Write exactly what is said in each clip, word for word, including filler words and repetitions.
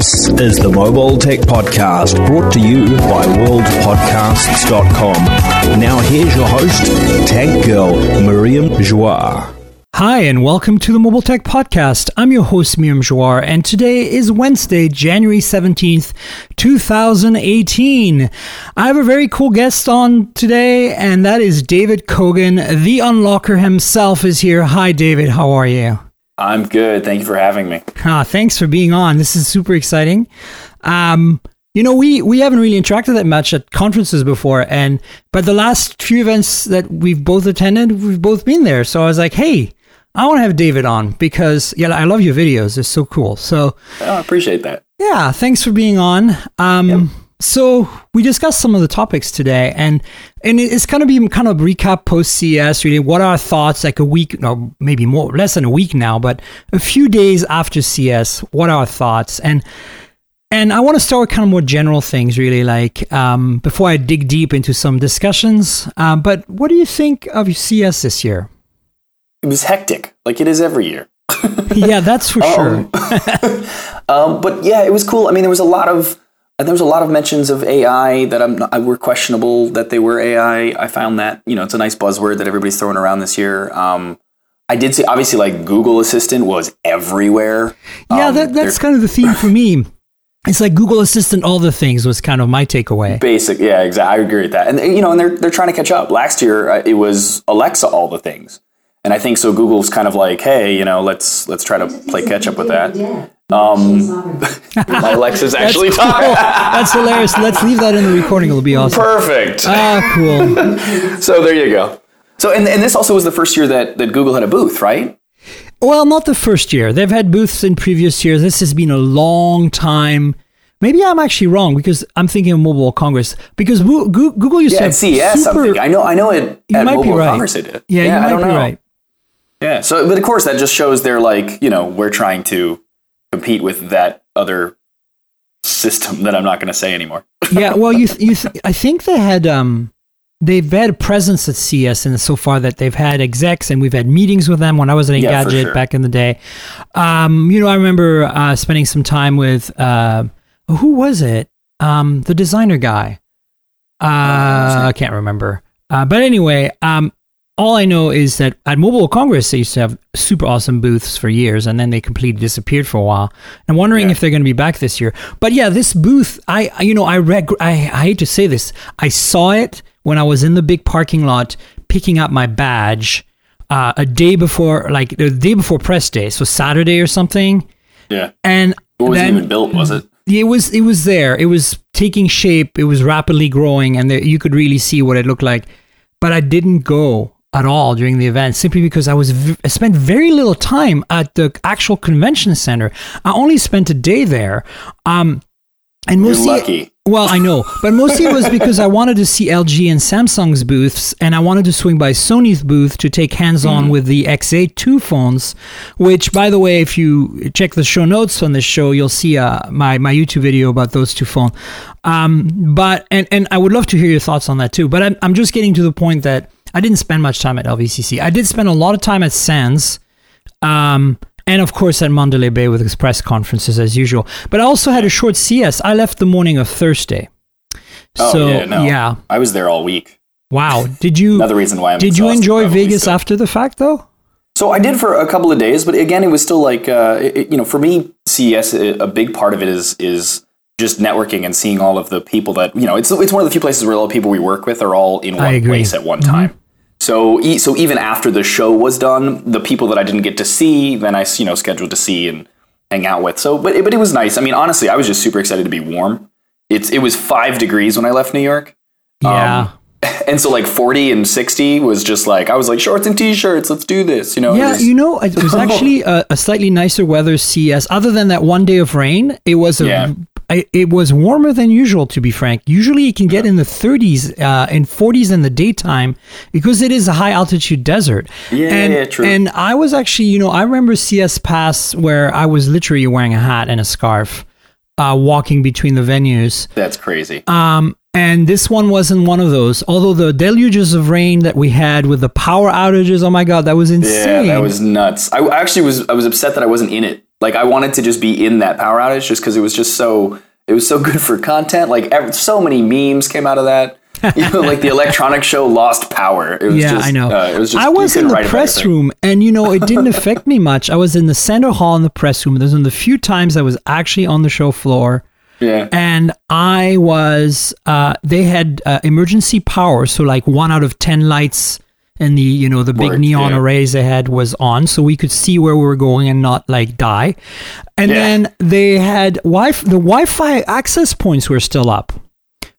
This is the Mobile Tech Podcast, brought to you by world podcasts dot com. Now here's your host, Tech Girl, Miriam Joire. Hi, and welcome to the Mobile Tech Podcast. I'm your host, Miriam Joire, and today is Wednesday, January seventeenth, twenty eighteen. I have a very cool guest on today, and that is David Cogen. The Unlocker himself is here. Hi, David. How are you? I'm good. Thank you for having me. Ah, thanks for being on. This is super exciting. Um, you know, we, we haven't really interacted that much at conferences before, and but the last few events that we've both attended, we've both been there. So I was like, hey, I want to have David on because, yeah, I love your videos. They're so cool. So oh, I appreciate that. Yeah. Thanks for being on. Um, yep. So we discussed some of the topics today, and, and it's going to be kind of recap post-C E S, really. What are our thoughts like a week, or maybe more, less than a week now, but a few days after C E S, what are our thoughts? And and I want to start with kind of more general things, really, like um, before I dig deep into some discussions. Um, but what do you think of C E S this year? It was hectic, like it is every year. Yeah, that's for um, sure. um, but yeah, it was cool. I mean, there was a lot of there was a lot of mentions of A I that I'm not, were questionable that they were A I. I found that, you know, it's a nice buzzword that everybody's throwing around this year. Um, I did see, obviously, like Google Assistant was everywhere. Yeah, um, that, that's kind of the theme for me. It's like Google Assistant, all the things was kind of my takeaway. Basic, yeah, exactly. I agree with that. And you know, and they're they're trying to catch up. Last year, it was Alexa, all the things. And I think so Google's kind of like, hey, you know, let's let's try to play catch up with that. Um, my Alexa's actually That's talking. Cool. That's hilarious. Let's leave that in the recording. It'll be awesome. Perfect. Ah, cool. So there you go. So and and this also was the first year that, that Google had a booth, right? Well, not the first year. They've had booths in previous years. This has been a long time. Maybe I'm actually wrong because I'm thinking of Mobile World Congress because Google used yeah, to have C E S, super. I'm I know. I know it. You at might Mobile be right. Congress, it did. Yeah, yeah, you might I don't be know. Right. Yeah. So, but of course, that just shows they're like, you know, we're trying to compete with that other system that I'm not going to say anymore. Yeah. Well, you, th- you, th- I think they had, um, they've had a presence at C E S in so far that they've had execs and we've had meetings with them when I was at Engadget yeah, sure. back in the day. Um, you know, I remember uh, spending some time with, uh, who was it? Um, the designer guy. Uh, I can't remember. Uh, but anyway, um, all I know is that at Mobile World Congress, they used to have super awesome booths for years, and then they completely disappeared for a while. I'm wondering yeah. if they're going to be back this year. But yeah, this booth, I you know, I, reg- I I hate to say this, I saw it when I was in the big parking lot picking up my badge uh, a day before, like the day before press day, so Saturday or something. Yeah, and it wasn't then, even built, was it? It was. It was there. It was taking shape. It was rapidly growing, and the, you could really see what it looked like. But I didn't go at all during the event, simply because I was v- I spent very little time at the actual convention center. I only spent a day there. Um, and mostly, You're lucky. Well, I know, but mostly it was because I wanted to see L G and Samsung's booths, and I wanted to swing by Sony's booth to take hands-on mm-hmm. with the X A two phones, which, by the way, if you check the show notes on this show, you'll see uh, my, my YouTube video about those two phones. Um, but and, and I would love to hear your thoughts on that too, but I'm, I'm just getting to the point that I didn't spend much time at L V C C. I did spend a lot of time at SANS, um, and of course at Mandalay Bay with Express conferences as usual. But I also had a short C E S. I left the morning of Thursday. Oh, so, yeah, no. yeah. I was there all week. Wow. Did you Another reason why I'm Did you enjoy Vegas still. After the fact though? So I did for a couple of days, but again it was still like uh, it, you know, for me C E S, a big part of it is is just networking and seeing all of the people that, you know, it's it's one of the few places where all the people we work with are all in one place at one time. Mm-hmm. So e- so even after the show was done, the people that I didn't get to see, then I, you know, scheduled to see and hang out with. So, but it, but it was nice. I mean, honestly, I was just super excited to be warm. It's It was five degrees when I left New York. Yeah. Um, and so like forty and sixty was just like, I was like, shorts and t-shirts, let's do this, you know? Yeah, was, you know, it was actually a, a slightly nicer weather C E S. Other than that one day of rain, it was a... Yeah. I, it was warmer than usual, to be frank. Usually it can get in the thirties uh, and forties in the daytime because it is a high-altitude desert. Yeah, and, yeah, true. And I was actually, you know, I remember C E S Pass where I was literally wearing a hat and a scarf uh, walking between the venues. That's crazy. Um, and this one wasn't one of those. Although the deluges of rain that we had with the power outages, oh my God, that was insane. Yeah, that was nuts. I actually was I was upset that I wasn't in it. Like, I wanted to just be in that power outage just because it was just so, it was so good for content. Like, ever, so many memes came out of that. You know, like the electronic show lost power. It was yeah, just, I know. Uh, it was just, I was in the press room, and you know, it didn't affect me much. I was in the center hall in the press room. Those are the few times I was actually on the show floor. Yeah. And I was, uh, they had uh, emergency power. So like one out of ten lights and the, you know, the big Word, neon yeah. arrays they had was on. So we could see where we were going and not like die. And yeah. then they had Wi-Fi, the Wi-Fi access points were still up.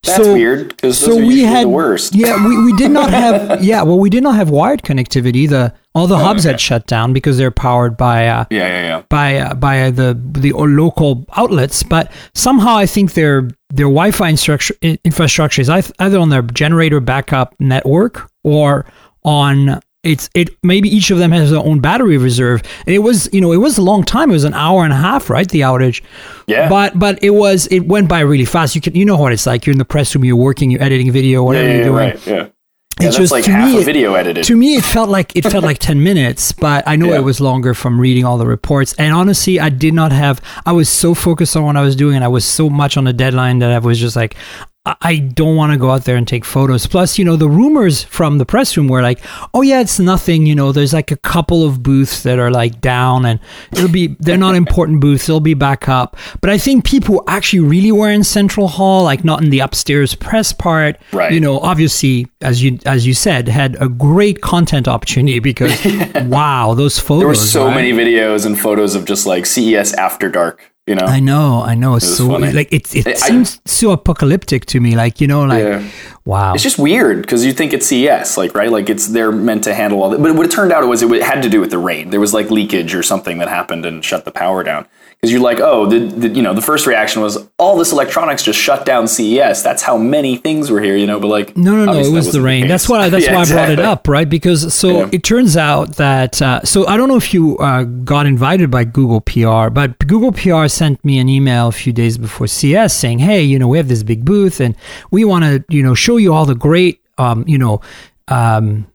That's so, weird, because those so are we had, the worst. Yeah, we, we did not have, yeah, well, we did not have wired connectivity. The All the oh, hubs okay. had shut down because they're powered by uh, yeah, yeah, yeah. by uh, by uh, the the local outlets. But somehow I think their their Wi-Fi infrastructure is either on their generator backup network or on... It's it maybe each of them has their own battery reserve. And it was, you know, it was a long time. It was an hour and a half, right? The outage. Yeah. But but it was it went by really fast. You can you know what it's like. You're in the press room, you're working, you're editing video, whatever yeah, yeah, you're yeah, doing. Right, yeah. Yeah, it's just like half me, a video edited. To me, it felt like it felt like ten minutes, but I know yeah. it was longer from reading all the reports. And honestly, I did not have. I was so focused on what I was doing, and I was so much on the deadline that I was just like, I, I don't want to go out there and take photos. Plus, you know, the rumors from the press room were like, "Oh yeah, it's nothing." You know, there's like a couple of booths that are like down, and it'll be they're not important booths. They'll be back up. But I think people who actually really were in Central Hall, like not in the upstairs press part. Right. You know, obviously, as you. as you said, had a great content opportunity because, wow, those photos. There were so right? many videos and photos of just like C E S after dark, you know? I know, I know. It's so funny. Like, it, it I, seems I, so apocalyptic to me. Like, you know, like, yeah. wow. It's just weird because you think it's C E S, like, right? Like, it's they're meant to handle all that. But what it turned out was it had to do with the rain. There was like leakage or something that happened and shut the power down. Because you're like, oh, the, the, you know, the first reaction was all this electronics just shut down C E S. That's how many things were here, you know. But like, no, no, no, it was the rain. The that's why. That's yeah, why exactly. I brought it up, right? Because so yeah. it turns out that uh, so I don't know if you uh, got invited by Google P R, but Google P R sent me an email a few days before C E S saying, hey, you know, we have this big booth and we want to, you know, show you all the great, um, you know. Um,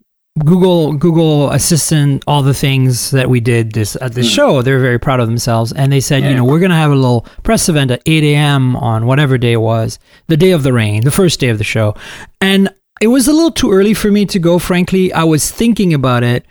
Google Google Assistant, all the things that we did this at this mm. show. They're very proud of themselves. And they said, yeah. you know, we're going to have a little press event at eight a.m. on whatever day it was, the day of the rain, the first day of the show. And it was a little too early for me to go, frankly. I was thinking about it,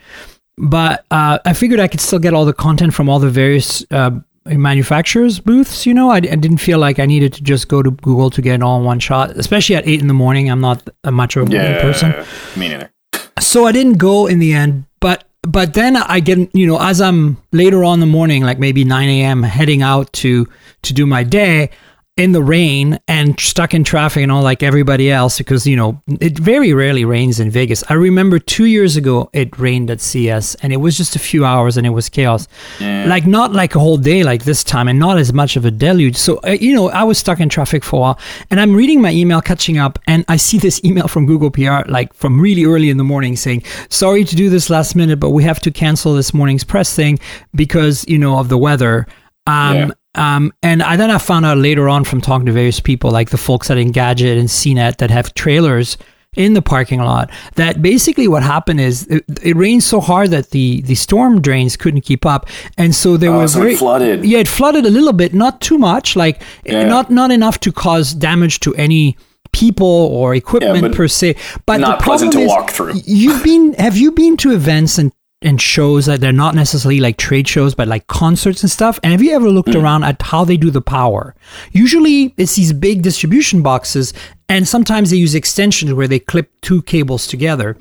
but uh, I figured I could still get all the content from all the various uh, manufacturers' booths. You know, I, I didn't feel like I needed to just go to Google to get it all in one shot, especially at eight in the morning. I'm not a much of a morning yeah, person. Me neither. So I didn't go in the end, but but then I get, you know, as I'm later on in the morning, like maybe nine a.m. heading out to to do my day in the rain and stuck in traffic and all like everybody else, because, you know, it very rarely rains in Vegas. I remember two years ago it rained at C E S and it was just a few hours and it was chaos. Yeah. Like not like a whole day like this time and not as much of a deluge. So, uh, you know, I was stuck in traffic for a while and I'm reading my email, catching up, and I see this email from Google P R, like from really early in the morning saying, sorry to do this last minute, but we have to cancel this morning's press thing because, you know, of the weather. Um, yeah. Um, and I, then I found out later on from talking to various people, like the folks at Engadget and C net that have trailers in the parking lot, that basically what happened is it, it rained so hard that the, the storm drains couldn't keep up. And so there oh, was... So very, it flooded. Yeah, it flooded a little bit, not too much, like yeah. not, not enough to cause damage to any people or equipment yeah, per se. But not the problem pleasant to is, walk through. You've been, have you been to events and and shows that they're not necessarily like trade shows, but like concerts and stuff? And have you ever looked mm. around at how they do the power? Usually it's these big distribution boxes, and sometimes they use extensions where they clip two cables together.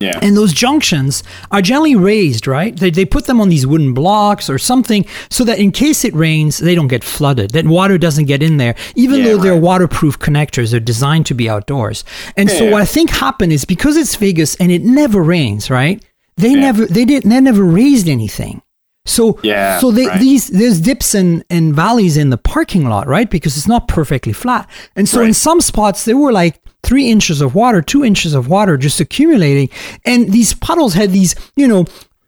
Yeah. And those junctions are generally raised, right? They, they put them on these wooden blocks or something so that in case it rains, they don't get flooded, that water doesn't get in there, even yeah, though right. they're waterproof connectors. They're designed to be outdoors. And yeah. so what I think happened is because it's Vegas and it never rains, right? They yeah. never, they didn't, they never raised anything. So, yeah, so they, right. these, there's dips and, and valleys in the parking lot, right? Because it's not perfectly flat. And so right. in some spots, there were like three inches of water, two inches of water just accumulating. And these puddles had these, you know,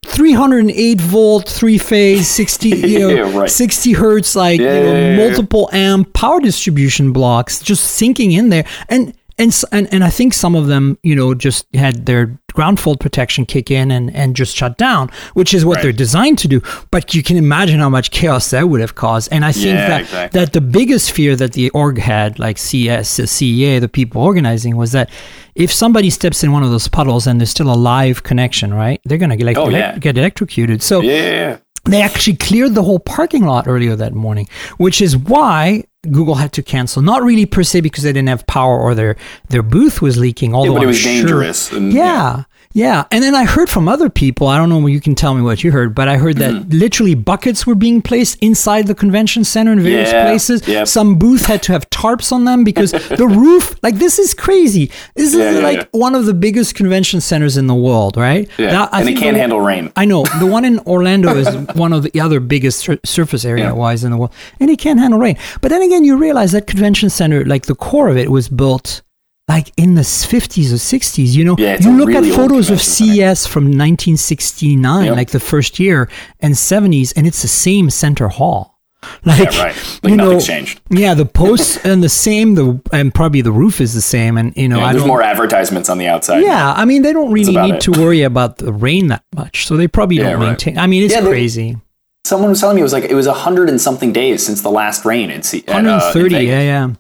three oh eight volt, three phase, sixty, you know, yeah, right. sixty hertz, like, yeah, you know, yeah, multiple amp power distribution blocks just sinking in there. And, And, and and I think some of them, you know, just had their ground fault protection kick in and, and just shut down, which is what right. they're designed to do. But you can imagine how much chaos that would have caused. And I think yeah, that exactly. that the biggest fear that the org had, like C S, C E A, the people organizing, was that if somebody steps in one of those puddles and there's still a live connection, right, they're going to like, oh, elec- yeah. get electrocuted. So yeah. they actually cleared the whole parking lot earlier that morning, which is why Google had to cancel, not really per se because they didn't have power or their, their booth was leaking. Although yeah, but it was I'm dangerous. Sure. And, yeah, yeah, yeah. And then I heard from other people, I don't know, you can tell me what you heard, but I heard that mm-hmm. literally buckets were being placed inside the convention center in various yeah, places. Yep. Some booth had to have tarps on them because the roof, like this is crazy. This yeah, is yeah, like yeah. one of the biggest convention centers in the world, right? Yeah. Now, I and think it can't the, handle rain. I know. The one in Orlando is one of the other biggest sur- surface area-wise yeah. in the world. And it can't handle rain. But then again, and you realize that convention center, like the core of it, was built like in the fifties or sixties. You know, yeah, you look really at photos of C E S from nineteen sixty-nine, yep. like the first year, and seventies, and it's the same center hall. Like, yeah, right. Like you know, nothing's changed. Yeah, the posts and the same, the and probably the roof is the same, and you know, yeah, I there's don't, more advertisements on the outside. Yeah, I mean, they don't really need it. to worry about the rain that much, so they probably yeah, don't right. maintain. I mean, it's yeah, crazy. They, Someone was telling me it was like it was a hundred and something days since the last rain. It's uh, one hundred thirty, yeah, yeah,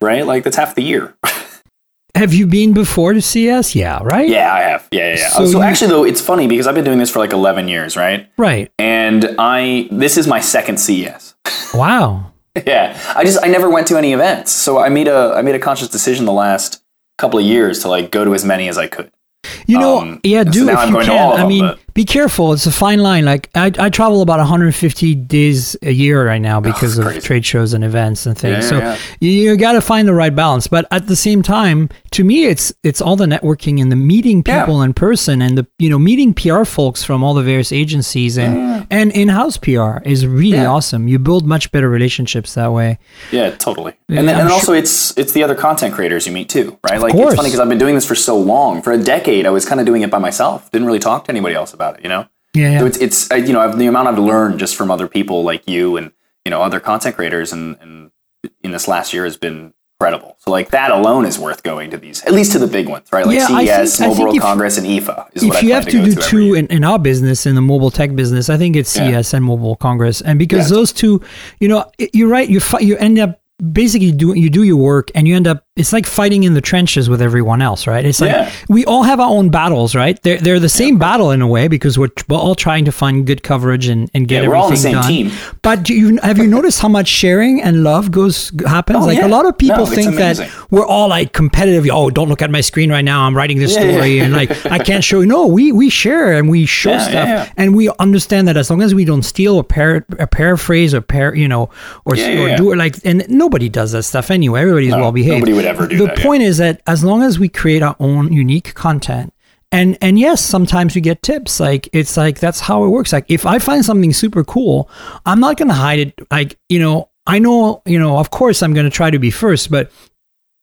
right. Like that's half the year. Have you been before to C E S? Yeah, right. Yeah, I have. Yeah, yeah. yeah. So, so actually, though, it's funny because I've been doing this for like eleven years, right? Right. And I this is my second C E S. Wow. yeah, I just I never went to any events, so I made a I made a conscious decision the last couple of years to like go to as many as I could. You know, um, yeah, do so if I'm you can. I mean, them, be careful. It's a fine line. Like I, I travel about one hundred fifty days a year right now because oh, of crazy. trade shows and events and things. Yeah, yeah, so yeah. you, you got to find the right balance. But at the same time, to me, it's it's all the networking and the meeting people yeah. in person and the you know meeting P R folks from all the various agencies and yeah. and in-house P R is really yeah. awesome. You build much better relationships that way. Yeah, totally. And then, and sure. also it's it's the other content creators you meet too, right? Of like course. It's funny because I've been doing this for so long, for a decade. I was kind of doing it by myself. Didn't really talk to anybody else about it, you know? Yeah. yeah. So it's, it's I, you know, I've, the amount I've learned just from other people like you and, you know, other content creators and, and in this last year has been incredible. So like that alone is worth going to these, at least to the big ones, right? Like yeah, C E S, think, Mobile World if, Congress, and I F A is what I plan to go to. If you have to, to do two in, in our business, in the mobile tech business, I think it's yeah. C E S and Mobile Congress. And because yeah. those two, you know, you're right, you fi- you end up basically do you do your work and you end up it's like fighting in the trenches with everyone else, right? It's like yeah. we all have our own battles, right? They're they're the same yeah. battle in a way because we're, t- we're all trying to find good coverage and, and get yeah, we're everything all on the same done. Team. But do you have you noticed how much sharing and love goes happens? Oh, like yeah. a lot of people no, think that we're all like competitive. Oh, don't look at my screen right now. I'm writing this yeah, story yeah. and like I can't show you. No, we we share and we show yeah, stuff yeah, yeah. and we understand that as long as we don't steal or par- a paraphrase or par- you know or, yeah, yeah, or yeah. do it like and no. Nobody does that stuff anyway. Everybody's no, well behaved. Nobody would ever do the that. The point yeah. is that as long as we create our own unique content, and and yes, sometimes we get tips. Like it's like that's how it works. Like if I find something super cool, I'm not going to hide it. Like you know, I know you know. Of course, I'm going to try to be first, but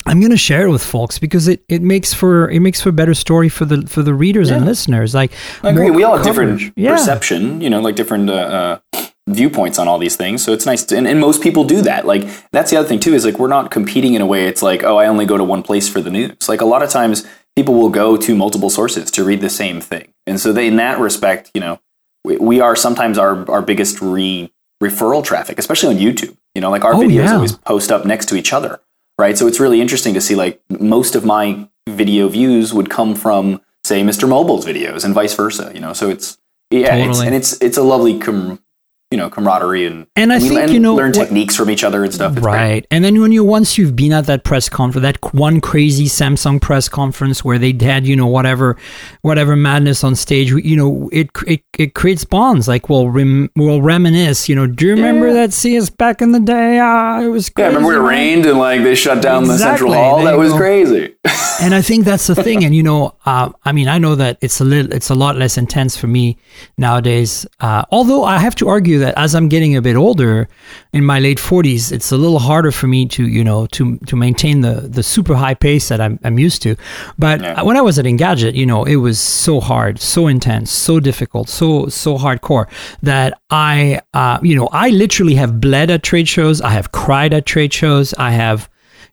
I'm going to share it with folks because it, it makes for it makes for a better story for the for the readers yeah. and listeners. Like I agree. We all have coverage. different yeah. perception. You know, like different. Uh, uh, viewpoints on all these things, so it's nice to, and, and most people do that. Like that's the other thing too, is like we're not competing in a way it's like, oh, I only go to one place for the news. Like a lot of times people will go to multiple sources to read the same thing, and so they in that respect, you know, we, we are sometimes our our biggest re referral traffic, especially on YouTube, you know, like our oh, videos yeah. always post up next to each other, right? So it's really interesting to see like most of my video views would come from say Mister Mobile's videos and vice versa, you know. So it's yeah totally. it's, and it's it's a lovely com- you know, camaraderie and, and I we think, learn, you know, learn techniques what, from each other and stuff. It's right. Great. And then when you, once you've been at that press conference, that one crazy Samsung press conference where they had, you know, whatever, whatever madness on stage, you know, it, it, it creates bonds. Like we'll, rem, we'll reminisce, you know, do you remember yeah. that C S back in the day? Ah, it was crazy. Yeah, I remember it rained and like they shut down exactly. the central hall. That was go. crazy. And I think that's the thing. And, you know, uh, I mean, I know that it's a little, it's a lot less intense for me nowadays. Uh, although I have to argue that as I'm getting a bit older, in my late forties, it's a little harder for me to, you know, to to maintain the the super high pace that I'm I'm used to. But yeah. when I was at Engadget, you know, it was so hard, so intense, so difficult, so so hardcore that I, uh, you know, I literally have bled at trade shows. I have cried at trade shows. I have.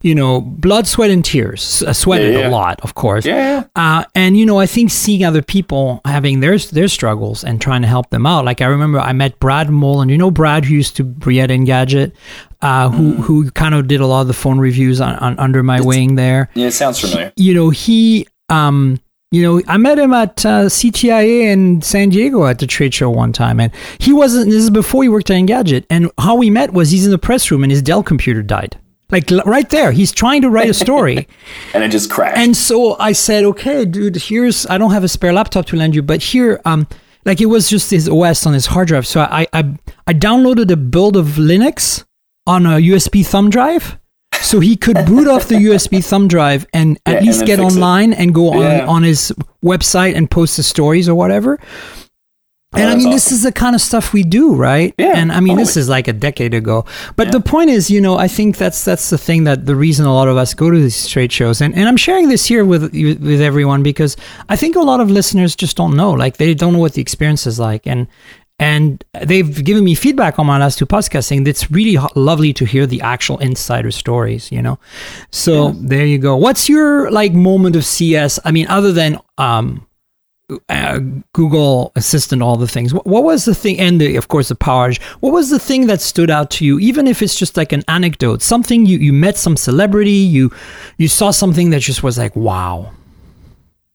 you know, blood, sweat, and tears. I sweated yeah, yeah. a lot, of course. Yeah. Uh, and, you know, I think seeing other people having their their struggles and trying to help them out. Like, I remember I met Brad Mullen. You know Brad, who used to be at Engadget, uh, who, mm. who kind of did a lot of the phone reviews on, on under my it's, wing there. Yeah, it sounds familiar. He, you know, he... Um, You know, I met him at uh, C T I A in San Diego at the trade show one time, and he wasn't. This is before he worked at Engadget, and how we met was he's in the press room, and his Dell computer died, like l- right there. He's trying to write a story, and it just crashed. And so I said, "Okay, dude, here's. I don't have a spare laptop to lend you, but here, um, like it was just his O S on his hard drive. So I, I, I downloaded a build of Linux on a U S B thumb drive." So he could boot off the U S B thumb drive and at yeah, least and get online it. and go on, yeah. on his website and post his stories or whatever. Oh, and I mean, awesome. This is the kind of stuff we do, right? Yeah, and I mean, totally. This is like a decade ago. But yeah. the point is, you know, I think that's that's the thing that the reason a lot of us go to these trade shows. And, and I'm sharing this here with with everyone because I think a lot of listeners just don't know. Like, they don't know what the experience is like. And And they've given me feedback on my last two podcasts saying it's really ho- lovely to hear the actual insider stories, you know? So yeah. there you go. What's your like moment of C S? I mean, other than um, uh, Google Assistant, all the things, what, what was the thing? And the, of course, the power, what was the thing that stood out to you? Even if it's just like an anecdote, something you, you met some celebrity, you, you saw something that just was like, wow.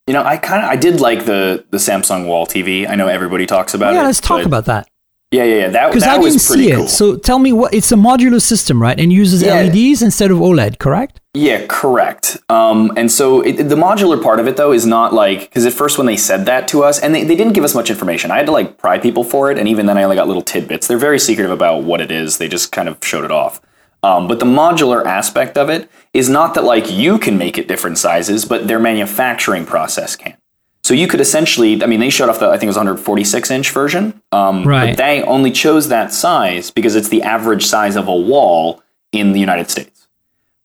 You know, I kind of I did like the the Samsung Wall T V. I know everybody talks about yeah, it. Yeah, let's talk about that. Yeah, yeah, yeah. That, that I didn't was pretty see it. Cool. So tell me, what it's a modular system, right? And uses yeah. L E Ds instead of OLED, correct? Yeah, correct. Um, and so it, the modular part of it, though, is not like, because at first when they said that to us, and they, they didn't give us much information. I had to like pry people for it, and even then I only got little tidbits. They're very secretive about what it is. They just kind of showed it off. Um, but the modular aspect of it is not that like you can make it different sizes, but their manufacturing process can. So you could essentially, I mean, they showed off the, I think it was one forty-six inch version, um, right. but they only chose that size because it's the average size of a wall in the United States.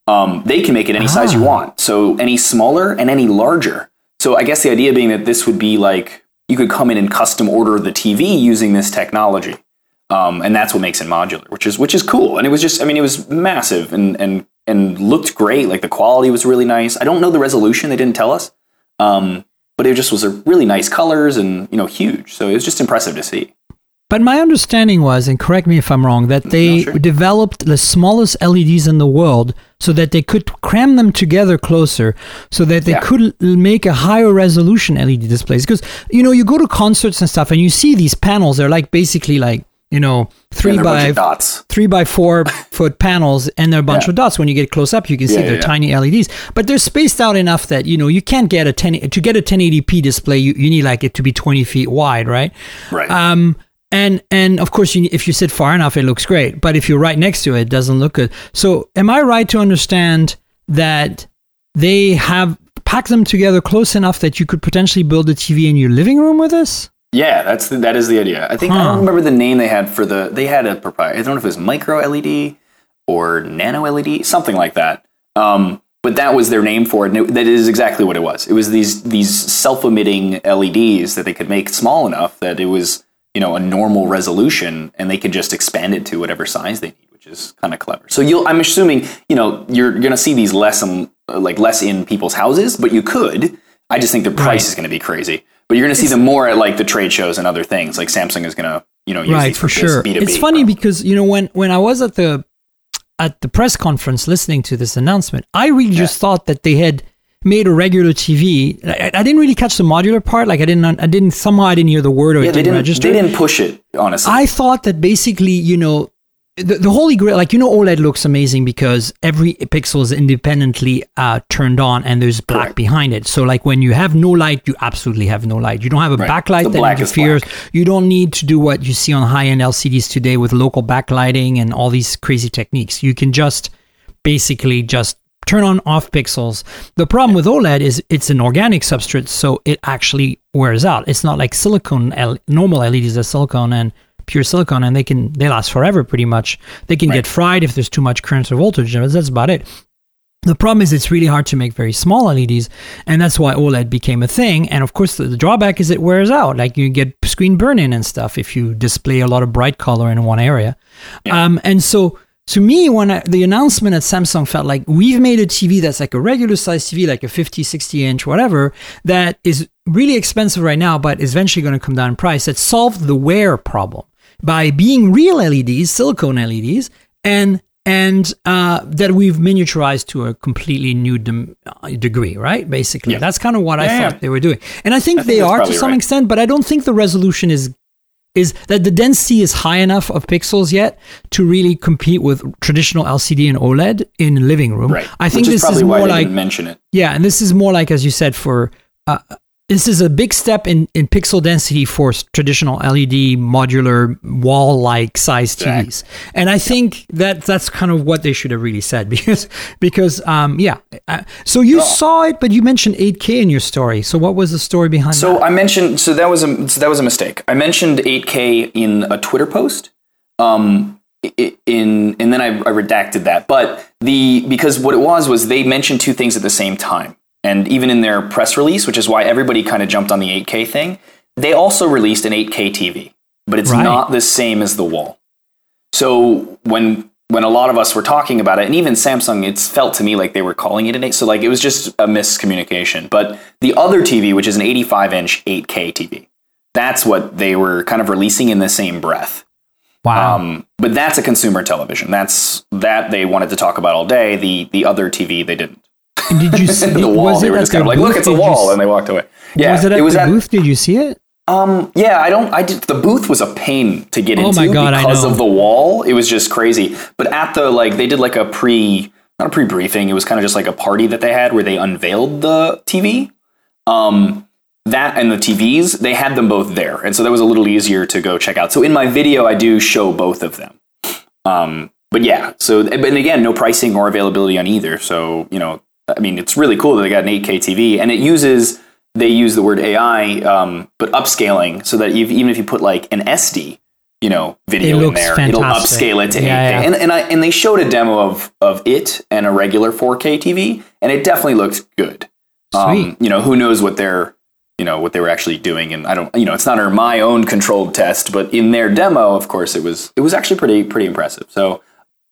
Um, they can make it any ah. size you want. So any smaller and any larger. So I guess the idea being that this would be like, you could come in and custom order the T V using this technology. Um, and that's what makes it modular, which is which is cool. And it was just, I mean, it was massive and and and looked great. Like the quality was really nice. I don't know the resolution; they didn't tell us, um, but it just was a really nice colors and you know huge. So it was just impressive to see. But my understanding was, and correct me if I'm wrong, that they sure. developed the smallest L E Ds in the world so that they could cram them together closer so that they yeah. could l- make a higher resolution L E D displays. Because you know, you go to concerts and stuff, and you see these panels. They're like basically like. You know, three by dots. three by four foot panels, and they're a bunch yeah. of dots. When you get close up, you can see yeah, they're yeah. tiny L E Ds, but they're spaced out enough that you know you can't get a ten to get a ten eighty p display. You, you need like it to be twenty feet wide, right? Right. Um, and and of course, you, if you sit far enough, it looks great. But if you're right next to it, it doesn't look good. So, am I right to understand that they have packed them together close enough that you could potentially build a T V in your living room with this? Yeah, that's the, that is the idea. I think huh. I don't remember the name they had for the. They had a proprietary. I don't know if it was micro L E D or nano L E D, something like that. Um, but that was their name for it. And it, that is exactly what it was. It was these these self-emitting L E Ds that they could make small enough that it was you know a normal resolution, and they could just expand it to whatever size they need, which is kind of clever. So you'll, I'm assuming you know you're going to see these less um, like less in people's houses, but you could. I just think the price right. is going to be crazy. But you're going to see them more at like the trade shows and other things. Like Samsung is going to, you know, use right, these for sure. B two B it's funny problem. Because you know when, when I was at the at the press conference listening to this announcement, I really yeah. just thought that they had made a regular T V. I, I didn't really catch the modular part. Like I didn't, I didn't somehow I didn't hear the word or yeah, it didn't, didn't register. They didn't push it. Honestly, I thought that basically, you know. The, the holy grail, like, you know, OLED looks amazing because every pixel is independently uh, turned on and there's black right. behind it. So like when you have no light, you absolutely have no light. You don't have a right. backlight that interferes. You don't need to do what you see on high-end L C Ds today with local backlighting and all these crazy techniques. You can just basically just turn on off pixels. The problem with OLED is it's an organic substrate, so it actually wears out. It's not like silicone, L- normal L E Ds are silicone and pure silicon, and they can they last forever pretty much. They can right. get fried if there's too much current or voltage. That's about it. The problem is it's really hard to make very small L E Ds, and that's why OLED became a thing. And of course, the, the drawback is it wears out. Like you get screen burn-in and stuff if you display a lot of bright color in one area. Yeah. Um, and so To me, when I, the announcement at Samsung felt like we've made a T V that's like a regular size T V, like a fifty, sixty inch, whatever, that is really expensive right now, but is eventually going to come down in price, that solved the wear problem by being real L E Ds, silicone L E Ds, and and uh, that we've miniaturized to a completely new de- degree, right? Basically, yeah. that's kind of what yeah, I yeah. thought they were doing. And I think I they think are to some right. extent, but I don't think the resolution is is that the density is high enough of pixels yet to really compete with traditional L C D and OLED in living room. Right. I think Which this is, is more why like mention it. Yeah, and this is more like, as you said, for uh, this is a big step in, in pixel density for traditional L E D modular wall-like size T Vs. Exactly. And I think that that's kind of what they should have really said because because um, yeah. Uh, so you well, saw it, but you mentioned eight K in your story. So what was the story behind so that? So I mentioned so that was a so that was a mistake. I mentioned eight K in a Twitter post. Um, in and then I, I redacted that. But the because what it was was they mentioned two things at the same time. And even in their press release, which is why everybody kind of jumped on the eight K thing, they also released an eight K T V, but it's right. not the same as the wall. So when when a lot of us were talking about it, and even Samsung, it's felt to me like they were calling it an eight. So like it was just a miscommunication. But the other T V, which is an eighty-five inch eight K T V, that's what they were kind of releasing in the same breath. Wow. Um, but that's a consumer television. That's that they wanted to talk about all day. The the other T V, they didn't. And did you see the wall? They were just kind of like, look, it's a wall, and they walked away. Yeah, was it at the booth? Did you see it? Um, yeah, I don't. I did, the booth was a pain to get into because of the wall. It was just crazy. But at the like, they did like a pre, not a pre briefing. It was kind of just like a party that they had where they unveiled the T V. Um, that and the T Vs, they had them both there, and so that was a little easier to go check out. So in my video, I do show both of them. Um, but yeah, so and again, no pricing or availability on either. So you know. I mean, it's really cool that they got an eight K T V, and it uses, they use the word A I, um, but upscaling so that you've, even if you put like an S D, you know, video in there, fantastic. It'll upscale it to yeah, eight K. Yeah. And and I and they showed a demo of of it and a regular four K T V, and it definitely looks good. Sweet. Um, you know, who knows what they're, you know, what they were actually doing, and I don't, you know, it's not my own controlled test, but in their demo, of course, it was it was actually pretty pretty impressive. So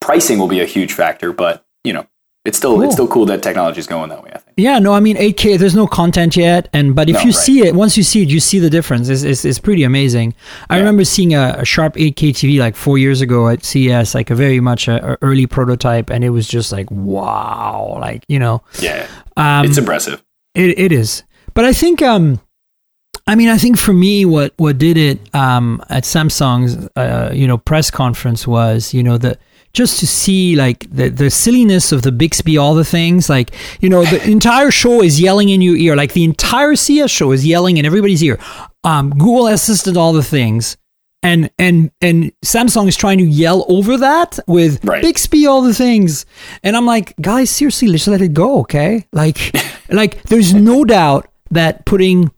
pricing will be a huge factor, but you know. It's still cool. It's still cool that technology is going that way, I think. Yeah, no, I mean, eight K, there's no content yet, and but if no, you right. see it, once you see it, you see the difference. It's, it's, it's pretty amazing. I yeah. remember seeing a, a sharp eight K T V like four years ago at C E S, like a very much a, a early prototype, and it was just like, wow, like, you know. Yeah, um, it's impressive. It It is. But I think... um. I mean, I think for me, what, what did it um, at Samsung's, uh, you know, press conference was, you know, the just to see like the, the silliness of the Bixby, all the things like, you know, the entire show is yelling in your ear, like the entire C S show is yelling in everybody's ear. Um, Google Assistant, all the things. And and and Samsung is trying to yell over that with right. Bixby, all the things. And I'm like, guys, seriously, let's let it go. Okay. Like, like there's no doubt that putting...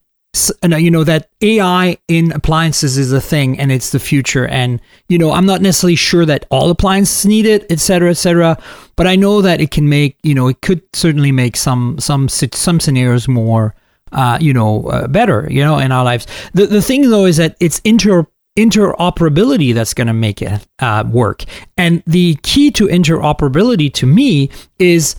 And, you know, that A I in appliances is a thing and it's the future. And, you know, I'm not necessarily sure that all appliances need it, et cetera, et cetera. But I know that it can make, you know, it could certainly make some some some scenarios more, uh, you know, uh, better, you know, in our lives. The the thing, though, is that it's inter interoperability that's going to make it uh, work. And the key to interoperability to me is...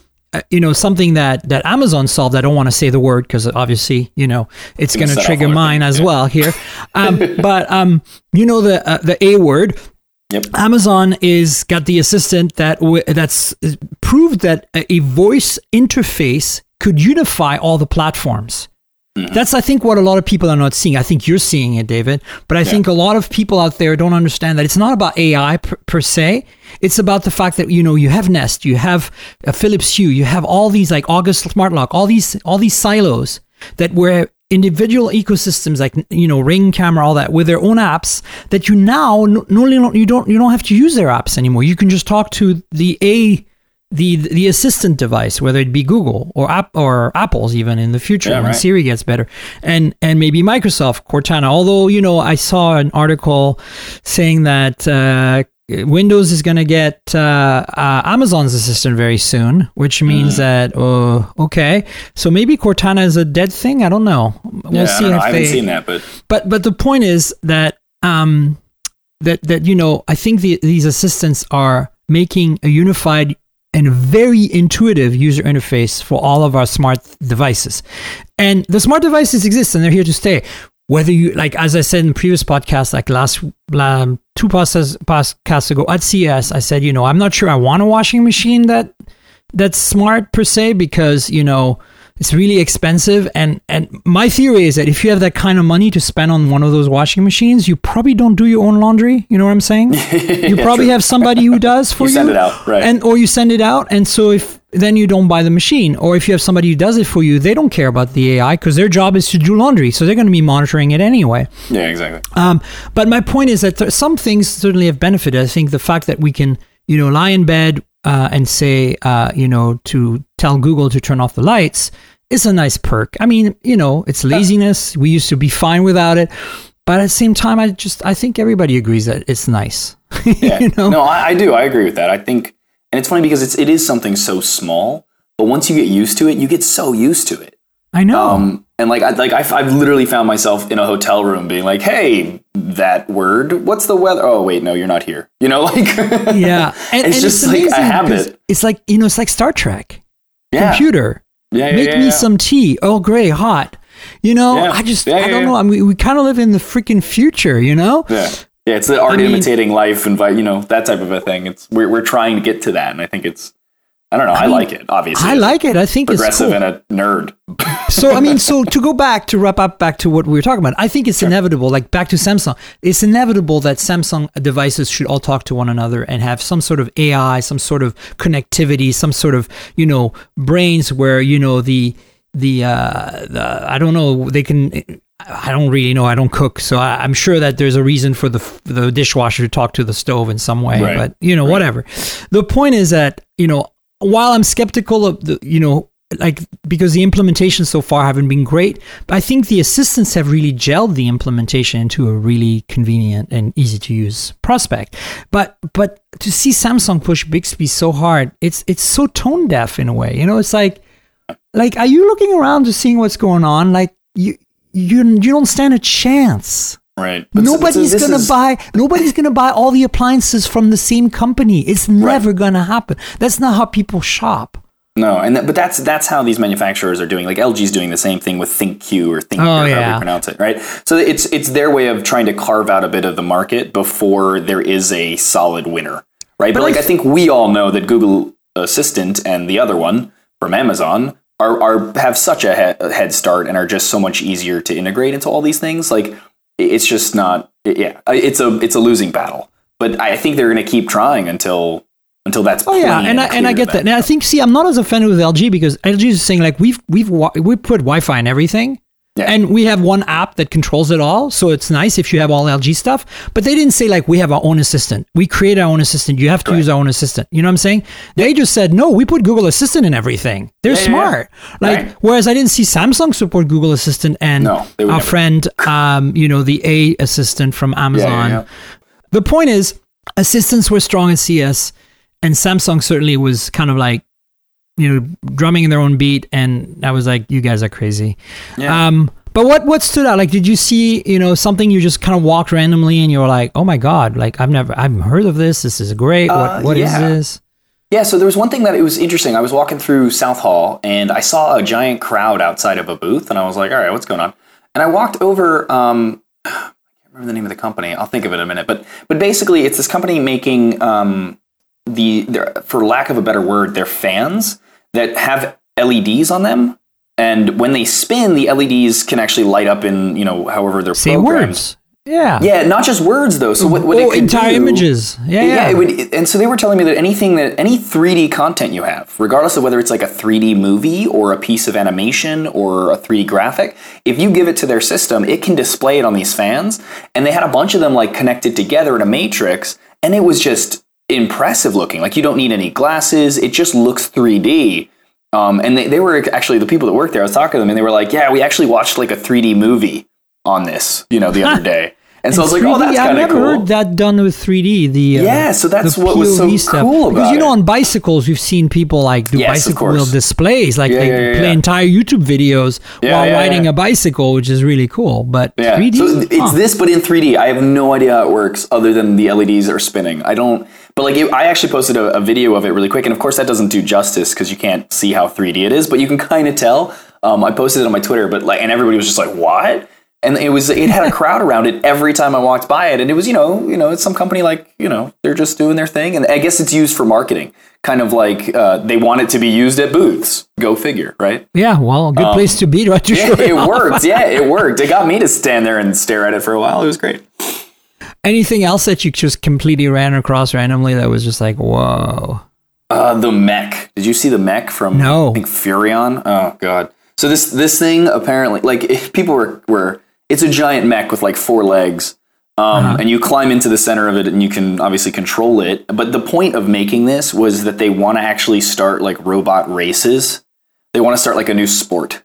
you know, something that, that Amazon solved. I don't want to say the word because obviously, you know, it's going to trigger mine as yeah. well here. Um, but, um, you know, the uh, the A word, yep. Amazon is got the assistant that w- that's proved that a voice interface could unify all the platforms. Mm-hmm. That's, I think, what a lot of people are not seeing. I think you're seeing it, David. But I yeah. think a lot of people out there don't understand that it's not about A I per, per se. It's about the fact that, you know, you have Nest, you have uh, Philips Hue, you have all these like August Smart Lock, all these all these silos that were individual ecosystems like, you know, Ring Camera, all that with their own apps that you now no, no you don't you don't have to use their apps anymore. You can just talk to the A. the the assistant device, whether it be Google or app or Apple's even in the future yeah, when right. Siri gets better and and maybe Microsoft Cortana, although you know I saw an article saying that uh Windows is going to get uh, uh Amazon's assistant very soon, which means mm. that oh uh, okay so maybe Cortana is a dead thing. I don't know we'll yeah, see I, if I haven't they, seen that but but but the point is that um that that you know I think the, these assistants are making a unified and very intuitive user interface for all of our smart devices. And the smart devices exist and they're here to stay. Whether you, like, as I said in previous podcasts, like last um, two podcasts ago at C E S, I said, you know, I'm not sure I want a washing machine that that's smart per se, because, you know, it's really expensive. And, and my theory is that if you have that kind of money to spend on one of those washing machines, you probably don't do your own laundry. You know what I'm saying? You probably yeah, have somebody who does for you. You send it out, right? And, or you send it out. And so if then you don't buy the machine, or if you have somebody who does it for you, they don't care about the A I because their job is to do laundry. So they're going to be monitoring it anyway. Yeah, exactly. Um, but my point is that th- some things certainly have benefited. I think the fact that we can, you know, lie in bed Uh, and say, uh, you know, to tell Google to turn off the lights is a nice perk. I mean, you know, it's laziness. We used to be fine without it. But at the same time, I just, I think everybody agrees that it's nice. Yeah. You know? No, I, I do. I agree with that. I think, and it's funny because it's, it is something so small, but once you get used to it, you get so used to it. I know. Um, and like, I, like I've, I've literally found myself in a hotel room being like, hey, that word, what's the weather? Oh, wait, no, you're not here. You know, like, yeah, and, it's and just it's like a habit. It's like, you know, it's like Star Trek. Yeah. Computer. Yeah. yeah Make yeah, me yeah. some tea. Earl Grey, hot. You know, yeah. I just, yeah, I yeah, don't yeah. know. I mean, we kind of live in the freaking future, you know? Yeah. Yeah. It's the art I mean, imitating life and, you know, that type of a thing. It's, we're, we're trying to get to that. And I think it's, I don't know. I, I mean, like it, obviously. I like it. I think it's progressive and a nerd. So, I mean, so to go back, to wrap up back to what we were talking about, I think it's sure. inevitable, like back to Samsung, it's inevitable that Samsung devices should all talk to one another and have some sort of A I, some sort of connectivity, some sort of, you know, brains where, you know, the, the, uh, the I don't know, they can... I don't really know. I don't cook. So I, I'm sure that there's a reason for the the dishwasher to talk to the stove in some way, right. but you know, right. whatever. The point is that, you know, while I'm skeptical of the, you know, like, because the implementation so far haven't been great, but I think the assistants have really gelled the implementation into a really convenient and easy to use prospect. But, but to see Samsung push Bixby so hard, it's, it's so tone deaf in a way, you know, it's like, like, are you looking around to seeing what's going on? Like you, you, you don't stand a chance. Right. But nobody's so gonna is... buy. Nobody's gonna buy all the appliances from the same company. It's never right. gonna happen. That's not how people shop. No, and th- but that's that's how these manufacturers are doing. Like L G's doing the same thing with ThinQ or ThinQ, oh, yeah. however you pronounce it, right? So it's it's their way of trying to carve out a bit of the market before there is a solid winner, right? But, but like I, f- I think we all know that Google Assistant and the other one from Amazon are are have such a, he- a head start and are just so much easier to integrate into all these things, like. It's just not, yeah, it's a it's a losing battle. But I think they're going to keep trying until until that's. Oh yeah, and, and I and I get that. And I think, see, I'm not as offended with L G because L G is saying like we've we've we put Wi-Fi in everything, yeah. and we have one app that controls it all. So it's nice if you have all L G stuff. But they didn't say like we have our own assistant. We create our own assistant. You have to Correct. use our own assistant. You know what I'm saying? They just said no. We put Google Assistant in everything. They're yeah, smart. Yeah, yeah. Like right. whereas I didn't see Samsung support Google Assistant and no, our never. friend, um, you know, the A assistant from Amazon. Yeah, yeah, yeah. The point is, assistants were strong at C E S, and Samsung certainly was kind of like, you know, drumming in their own beat. And I was like, you guys are crazy. Yeah. Um, but what what stood out? Like, did you see, you know, something you just kind of walked randomly and you were like, oh my God, like I've never, I've heard of this. This is great. Uh, what What yeah. is this? Yeah, so there was one thing that it was interesting. I was walking through South Hall and I saw a giant crowd outside of a booth and I was like, all right, what's going on? And I walked over, um, I can't remember the name of the company. I'll think of it in a minute. But but basically it's this company making, um, the their, for lack of a better word, their fans that have L E Ds on them. And when they spin, the L E Ds can actually light up in, you know, however they're Say programmed. Words. Yeah. Yeah, not just words though. So what, what oh, it could entire do, images. Yeah, yeah. yeah. It would, and so they were telling me that anything that any three D content you have, regardless of whether it's like a three D movie or a piece of animation or a three D graphic, if you give it to their system, it can display it on these fans. And they had a bunch of them like connected together in a matrix, and it was just impressive looking. Like you don't need any glasses; it just looks three D. Um, and they, they were actually the people that worked there. I was talking to them, and they were like, "Yeah, we actually watched like a three D movie on this, you know, the other day." And, and so I was like, oh, that's kind of cool. I've never heard that done with three D. The yeah, uh, so that's what was so stuff. cool about Because, you know, on bicycles, you've seen people like do yes, bicycle wheel displays, like yeah, they yeah, yeah, play yeah. entire YouTube videos yeah, while yeah, riding yeah. a bicycle, which is really cool. But yeah. three D? So it's huh. this, but in three D. I have no idea how it works other than the L E Ds are spinning. I don't, but like it, I actually posted a, a video of it really quick. And of course, that doesn't do justice because you can't see how three D it is, but you can kind of tell. Um, I posted it on my Twitter, but like, and everybody was just like, what? And it was, it had a crowd around it every time I walked by it. And it was, you know, you know, it's some company like, you know, they're just doing their thing. And I guess it's used for marketing, kind of like uh, they want it to be used at booths. Go figure, right? Yeah, well, good um, place to be, right? Yeah, it off. worked. Yeah, it worked. It got me to stand there and stare at it for a while. It was great. Anything else that you just completely ran across randomly that was just like, whoa? Uh, the mech. Did you see the mech from no. I think Furion? Oh, God. So this this thing apparently, like people were were... It's a giant mech with like four legs, um, uh-huh. and you climb into the center of it, and you can obviously control it. But the point of making this was that they want to actually start like robot races. They want to start like a new sport.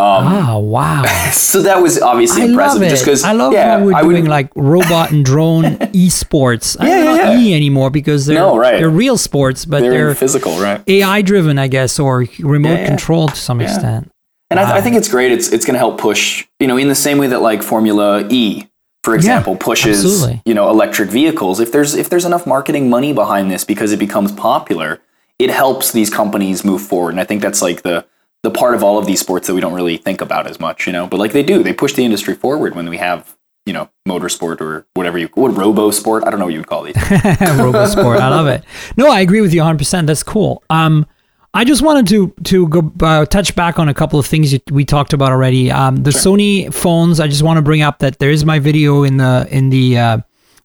Um, oh, wow. So that was obviously I impressive. Love it. Just because I love yeah, how we're I doing would... like robot and drone esports. Yeah, I yeah, not yeah. E anymore because they're no, right. they're real sports, but they're, they're physical, right? A I driven, I guess, or remote yeah, yeah. controlled to some yeah. extent. And wow. I, th- I think it's great. It's it's going to help push, you know, in the same way that like Formula E, for example, yeah, pushes, absolutely. you know, electric vehicles. If there's if there's enough marketing money behind this because it becomes popular, it helps these companies move forward. And I think that's like the the part of all of these sports that we don't really think about as much, you know, but like they do, they push the industry forward when we have, you know, motorsport or whatever you what robo sport. I don't know what you would call these. Robo sport. I love it. No, I agree with you one hundred percent. That's cool. Um, I just wanted to to go uh, touch back on a couple of things you, we talked about already. Um, the sure. Sony phones. I just want to bring up that there is my video in the in the uh,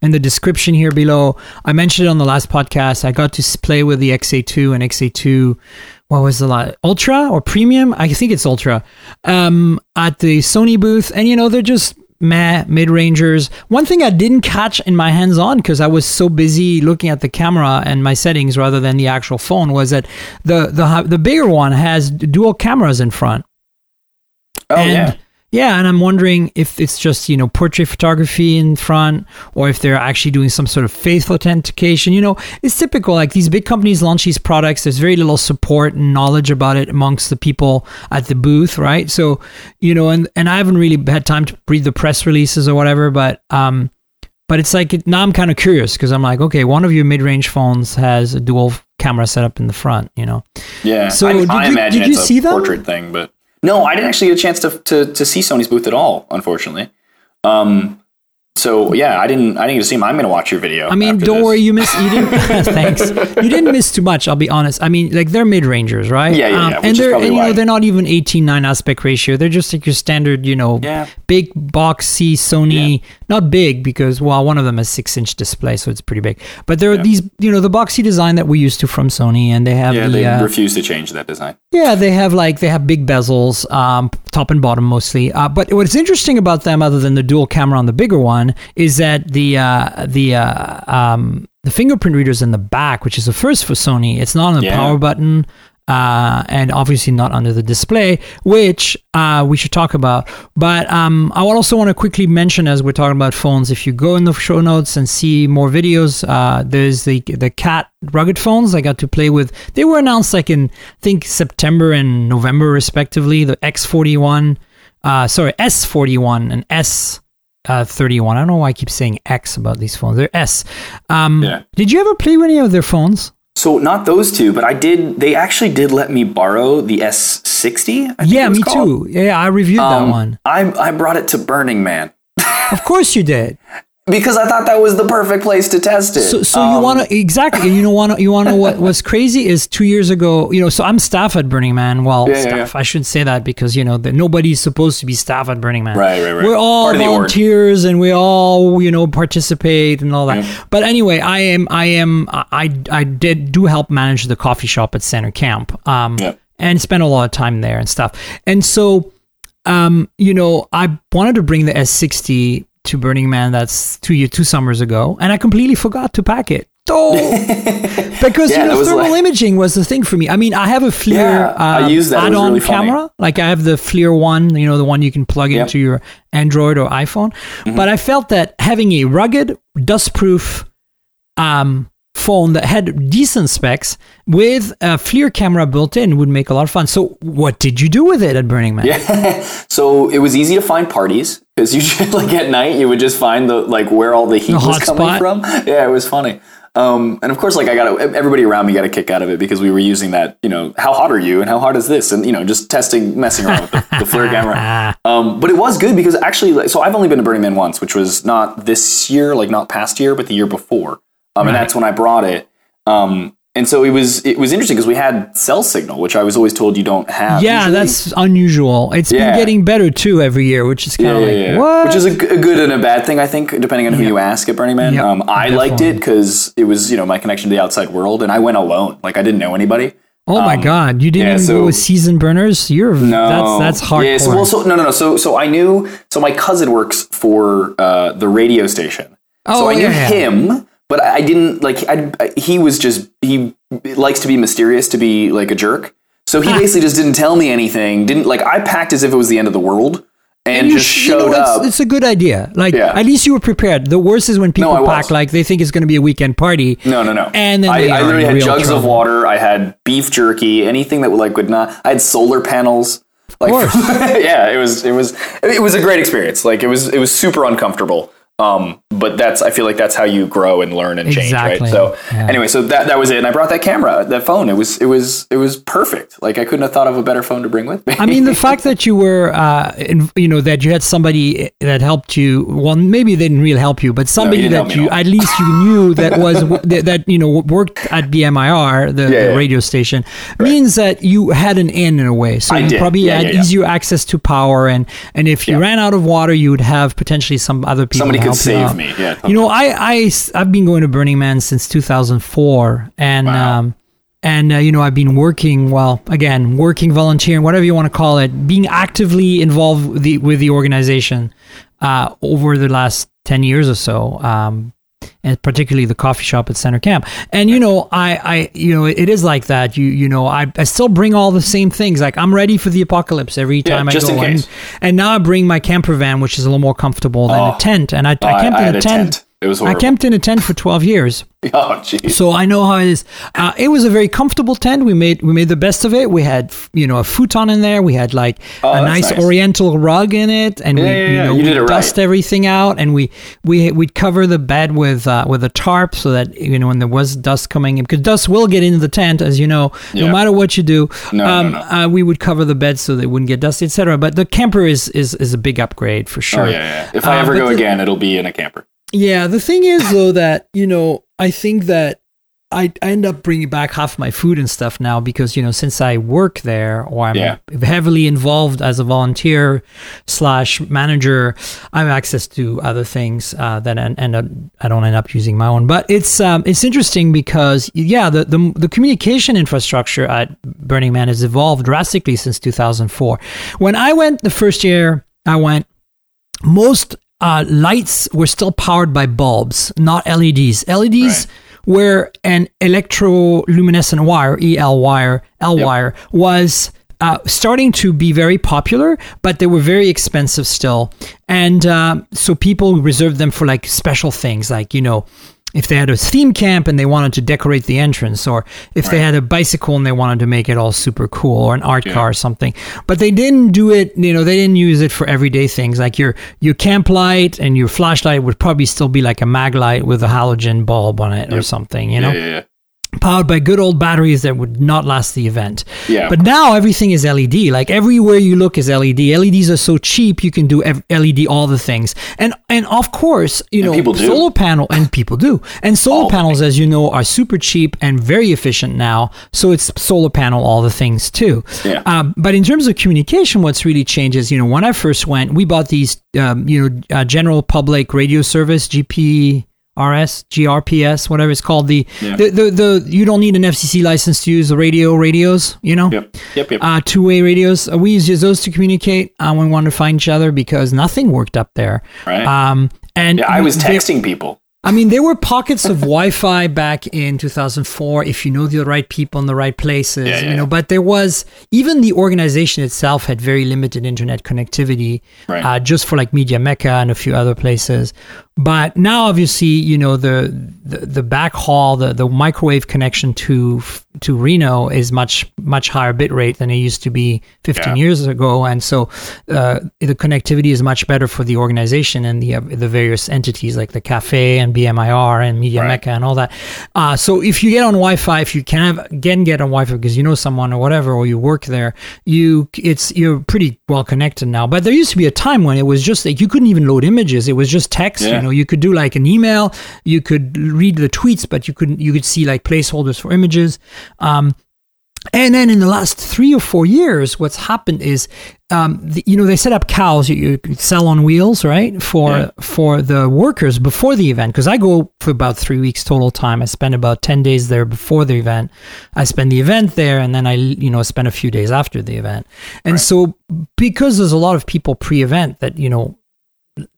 in the description here below. I mentioned it on the last podcast. I got to play with the X A two and X A two. What was the last? Ultra or Premium? I think it's Ultra um, at the Sony booth, and you know they're just meh mid-rangers. One thing I didn't catch in my hands-on because I was so busy looking at the camera and my settings rather than the actual phone was that the the the bigger one has dual cameras in front. Oh and yeah. Yeah, and I'm wondering if it's just, you know, portrait photography in front or if they're actually doing some sort of face authentication. You know, it's typical. Like these big companies launch these products. There's very little support and knowledge about it amongst the people at the booth, right? So, you know, and, and I haven't really had time to read the press releases or whatever, but um, but it's like it, now I'm kind of curious because I'm like, okay, one of your mid-range phones has a dual camera setup in the front, you know? Yeah, so I, did I you, imagine did you it's see a that? portrait thing, but... No, I didn't actually get a chance to, to, to see Sony's booth at all, unfortunately. Um, so yeah, I didn't I didn't get to see him. I'm gonna watch your video. I mean, don't this. worry, you missed you didn't thanks. You didn't miss too much, I'll be honest. I mean, like they're mid-rangers, right? Yeah, yeah, yeah. Um, and they're and, you know, they're not even eighteen nine aspect ratio. They're just like your standard, you know, yeah. big boxy Sony, yeah. not big because well, one of them has six inch display, so it's pretty big. But there are yeah. these, you know, the boxy design that we're used to from Sony, and they have Yeah, the, they uh, refuse to change that design. Yeah, they have like they have big bezels, um, top and bottom mostly. Uh, but what's interesting about them, other than the dual camera on the bigger one, is that the uh, the uh, um, the fingerprint reader's in the back, which is a first for Sony. It's not on the yeah. power button, uh, and obviously not under the display, which uh, we should talk about. But um, I also want to quickly mention, as we're talking about phones, if you go in the show notes and see more videos, uh, there's the the Cat rugged phones I got to play with. They were announced like in, I think, September and November, respectively. The X forty-one, uh, sorry, S forty-one and S... Uh, thirty-one. I don't know why I keep saying X about these phones. They're S. Um, yeah. Did you ever play with any of their phones? So not those two, but I did. They actually did let me borrow the S sixty. I think yeah, it was me called. too. Yeah, I reviewed um, that one. I I brought it to Burning Man. Of course you did. Because I thought that was the perfect place to test it. So, so um, you want to exactly, and you know, want you want to what was crazy is two years ago, you know. So I'm staff at Burning Man. Well, yeah, staff. Yeah, yeah. I should say that because you know that nobody's supposed to be staff at Burning Man. Right, right, right. We're all Part volunteers and we all you know participate and all that. Yeah. But anyway, I am, I am, I, I did do help manage the coffee shop at Center Camp, um, yeah. and spent a lot of time there and stuff. And so, um, you know, I wanted to bring the S sixty to Burning Man. That's two year, two summers ago, and I completely forgot to pack it. Oh, because yeah, you know, thermal like, imaging was the thing for me. I mean, I have a FLIR yeah, uh, I use that. add-on really camera. Funny. Like I have the FLIR one, you know, the one you can plug yeah. into your Android or iPhone. Mm-hmm. But I felt that having a rugged, dust-proof um, phone that had decent specs with a FLIR camera built in would make a lot of fun. So what did you do with it at Burning Man? Yeah. So it was easy to find parties because usually like at night you would just find the like where all the heat the was coming spot. from. Yeah, it was funny. Um, and of course, like I got everybody around me got a kick out of it because we were using that, you know, how hot are you and how hot is this? And, you know, just testing, messing around with the, the FLIR camera. Um, but it was good because actually, so I've only been to Burning Man once, which was not this year, like not past year, but the year before. Um, right. And that's when I brought it. Um, and so it was, it was interesting because we had cell signal, which I was always told you don't have. Yeah, usually. That's unusual. It's yeah. been getting better too every year, which is kind of yeah, like, yeah, yeah. what? Which is a, a good and a bad thing, I think, depending on who yeah. you ask at Burning Man. Yep, um, I definitely. liked it because it was, you know, my connection to the outside world, and I went alone. Like I didn't know anybody. Oh um, my God, you didn't yeah, even so, go with seasoned burners? You're no, that's that's hardcore. Yeah, so, well, so, no, no, no. So, so I knew. So my cousin works for uh, the radio station. Oh, so I knew yeah. him. But I didn't like. I, I he was just he likes to be mysterious, to be like a jerk. So he basically just didn't tell me anything. Didn't like I packed as if it was the end of the world and, and just sh- showed you know, up. It's, it's a good idea. Like yeah. at least you were prepared. The worst is when people no, pack was. like they think it's going to be a weekend party. No, no, no. And then I, I literally had jugs trouble. of water. I had beef jerky. Anything that would like would not. I had solar panels. Like of course. yeah, it was it was it was a great experience. Like it was it was super uncomfortable. Um, but that's, I feel like that's how you grow and learn and change, exactly. right? So yeah. anyway, so that, that was it. And I brought that camera, that phone. It was, it was, it was perfect. Like I couldn't have thought of a better phone to bring with me. I mean, the fact that you were, uh, in, you know, that you had somebody that helped you, well, maybe they didn't really help you, but somebody no, that you, at least you knew that was, that, you know, worked at B M I R, the, yeah, the yeah. radio station, right. means that you had an in in a way. So I you did. probably yeah, had yeah, yeah. easier access to power. And, and if you yeah. ran out of water, you would have potentially some other people. Somebody could save me. Yeah, totally. You know, I, I, I've been going to Burning Man since two thousand four and, wow. um, and, uh, you know, I've been working, well, again, working, volunteering, whatever you want to call it, being actively involved with the, with the organization, uh, over the last ten years or so. Um, and particularly the coffee shop at Center Camp. And, you know, I, I, you know, it is like that. You, you know, I, I still bring all the same things. Like I'm ready for the apocalypse every time yeah, I just go. In case. And, and now I bring my camper van, which is a little more comfortable than oh, a tent. And I, I camped I, I in a tent. a tent. It was horrible. I camped in a tent for twelve years. Oh, geez. So I know how it is. Uh, it was a very comfortable tent. We made we made the best of it. We had, you know, a futon in there. We had like oh, a nice, nice oriental rug in it, and yeah, we yeah, you know you we dust right. everything out, and we we we'd cover the bed with uh, with a tarp so that you know when there was dust coming in, because dust will get into the tent, as you know, yeah. no matter what you do. No, um, no, no. Uh, we would cover the bed so they wouldn't get dusty, et cetera. But the camper is is is a big upgrade for sure. Oh, yeah, yeah. If I ever um, go the, again, it'll be in a camper. Yeah, the thing is though that you know. I think that I, I end up bringing back half my food and stuff now because, you know, since I work there or I'm yeah. heavily involved as a volunteer slash manager, I have access to other things uh, that I, end up, I don't end up using my own. But it's um, it's interesting because, yeah, the, the the communication infrastructure at Burning Man has evolved drastically since two thousand four. When I went the first year, I went most... Uh, lights were still powered by bulbs, not L E Ds. L E Ds right. were an electroluminescent wire, E L wire, L yep. wire, was uh, starting to be very popular, but they were very expensive still. And uh, so people reserved them for like special things, like, you know, if they had a theme camp and they wanted to decorate the entrance, or if right. they had a bicycle and they wanted to make it all super cool, or an art yeah. car or something. But they didn't do it, you know, they didn't use it for everyday things. Like your your camp light and your flashlight would probably still be like a mag light with a halogen bulb on it yep. or something, you know? Yeah, yeah, yeah. Powered by good old batteries that would not last the event. Yeah. But now everything is L E D. Like everywhere you look is L E D. L E Ds are so cheap. You can do L E D all the things. And and of course, you and know, solar panel and people do. And solar all panels, as you know, are super cheap and very efficient now. So it's solar panel, all the things too. Yeah. Um, but in terms of communication, what's really changed is, you know, when I first went, we bought these, um, you know, uh, general public radio service, G P... R S, G R P S, whatever it's called. The, yeah. the, the, the, you don't need an F C C license to use the radio radios, you know? Yep, yep, yep. Uh, two-way radios. We use those to communicate uh, when we wanted to find each other because nothing worked up there. Right. Um, and yeah, I was texting people. I mean, there were pockets of Wi-Fi back in two thousand four, if you know the right people in the right places, yeah, yeah, you know, yeah. But there was, even the organization itself had very limited internet connectivity, right. uh, just for like Media Mecca and a few other places. But now, obviously, you know, the the, the backhaul, the, the microwave connection to to Reno is much, much higher bit rate than it used to be fifteen yeah. years ago. And so uh, the connectivity is much better for the organization and the uh, the various entities like the cafe and B M I R and Media right. Mecca and all that. Uh, so if you get on Wi-Fi, if you can have, again get on Wi-Fi because you know someone or whatever, or you work there, you it's you're pretty well connected now. But there used to be a time when it was just like you couldn't even load images. It was just text, yeah. you know. You know, you could do like an email, you could read the tweets, but you couldn't, you could see like placeholders for images. Um, and then in the last three or four years, what's happened is, um, the, you know, they set up cows, you, you sell on wheels, right? For, yeah. for the workers before the event. Cause I go for about three weeks total time. I spend about ten days there before the event. I spend the event there and then I, you know, spend a few days after the event. And right. so because there's a lot of people pre-event that, you know,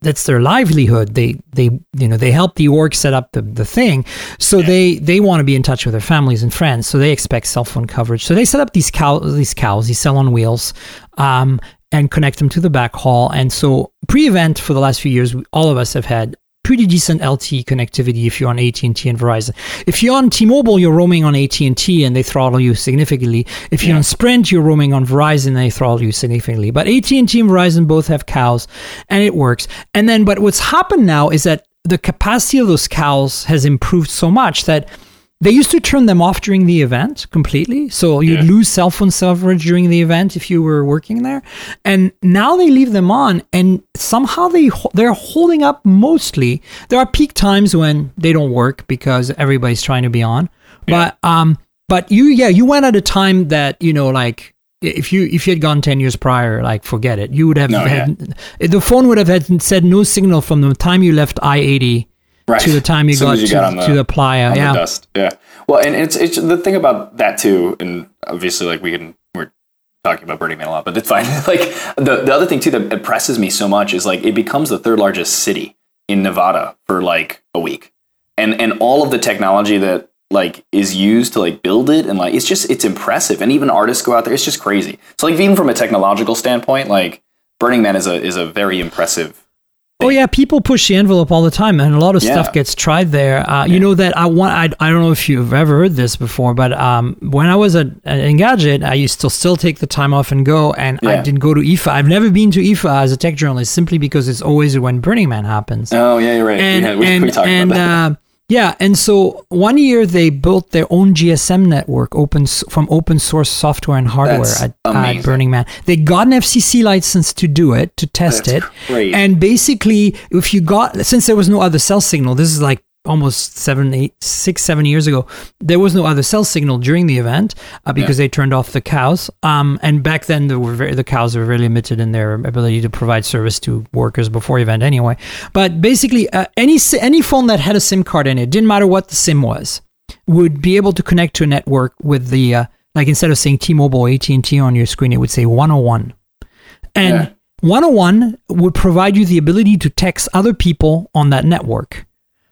that's their livelihood. They, they, you know, they help the org set up the, the thing. So yeah. they, they want to be in touch with their families and friends. So they expect cell phone coverage. So they set up these cows, these cows, these cell on wheels, um, and connect them to the backhaul. And so pre-event for the last few years, all of us have had pretty decent L T E connectivity if you're on A T and T and Verizon. If you're on T-Mobile, you're roaming on A T and T and they throttle you significantly. If you're yeah. on Sprint, you're roaming on Verizon and they throttle you significantly. But A T and T and Verizon both have cows and it works. And then, but what's happened now is that the capacity of those cows has improved so much that they used to turn them off during the event completely. So you'd yeah. lose cell phone coverage during the event if you were working there. And now they leave them on and somehow they, they're holding up mostly. There are peak times when they don't work because everybody's trying to be on. Yeah. But, um, but you, yeah, you went at a time that, you know, like, If you if you had gone ten years prior, like forget it, you would have no, had, yeah. the phone would have had said no signal from the time you left I eighty right. to the time you got, you got to the, to the playa. Yeah. The dust. Yeah. Well, and it's, it's the thing about that too. And obviously like we can, we're talking about Burning Man a lot, but it's fine. Like the, the other thing too, that impresses me so much is like, it becomes the third largest city in Nevada for like a week. And, and all of the technology that like is used to like build it. And like, it's just, it's impressive. And even artists go out there. It's just crazy. So like even from a technological standpoint, like Burning Man is a, is a very impressive thing. Oh yeah, people push the envelope all the time, and a lot of yeah. stuff gets tried there. Uh, yeah. You know that I want—I I don't know if you've ever heard this before, but um, when I was at, at Engadget, I used to still take the time off and go, and yeah. I didn't go to I F A. I've never been to I F A as a tech journalist simply because it's always when Burning Man happens. Oh yeah, you're right. And, yeah, we, and, we talked and, about that. Uh, Yeah, and so one year they built their own G S M network open from open source software and hardware at, at Burning Man. They got an F C C license to do it, to test That's it. Great. And basically, if you got, since there was no other cell signal, this is like almost seven, eight, six, seven years ago, there was no other cell signal during the event uh, because yeah. they turned off the cows. Um, and back then, there were very, the cows were very limited in their ability to provide service to workers before event anyway. But basically, uh, any any phone that had a SIM card in it, didn't matter what the SIM was, would be able to connect to a network with the, uh, like instead of saying T-Mobile or A T and T on your screen, it would say one oh one. And yeah. one oh one would provide you the ability to text other people on that network.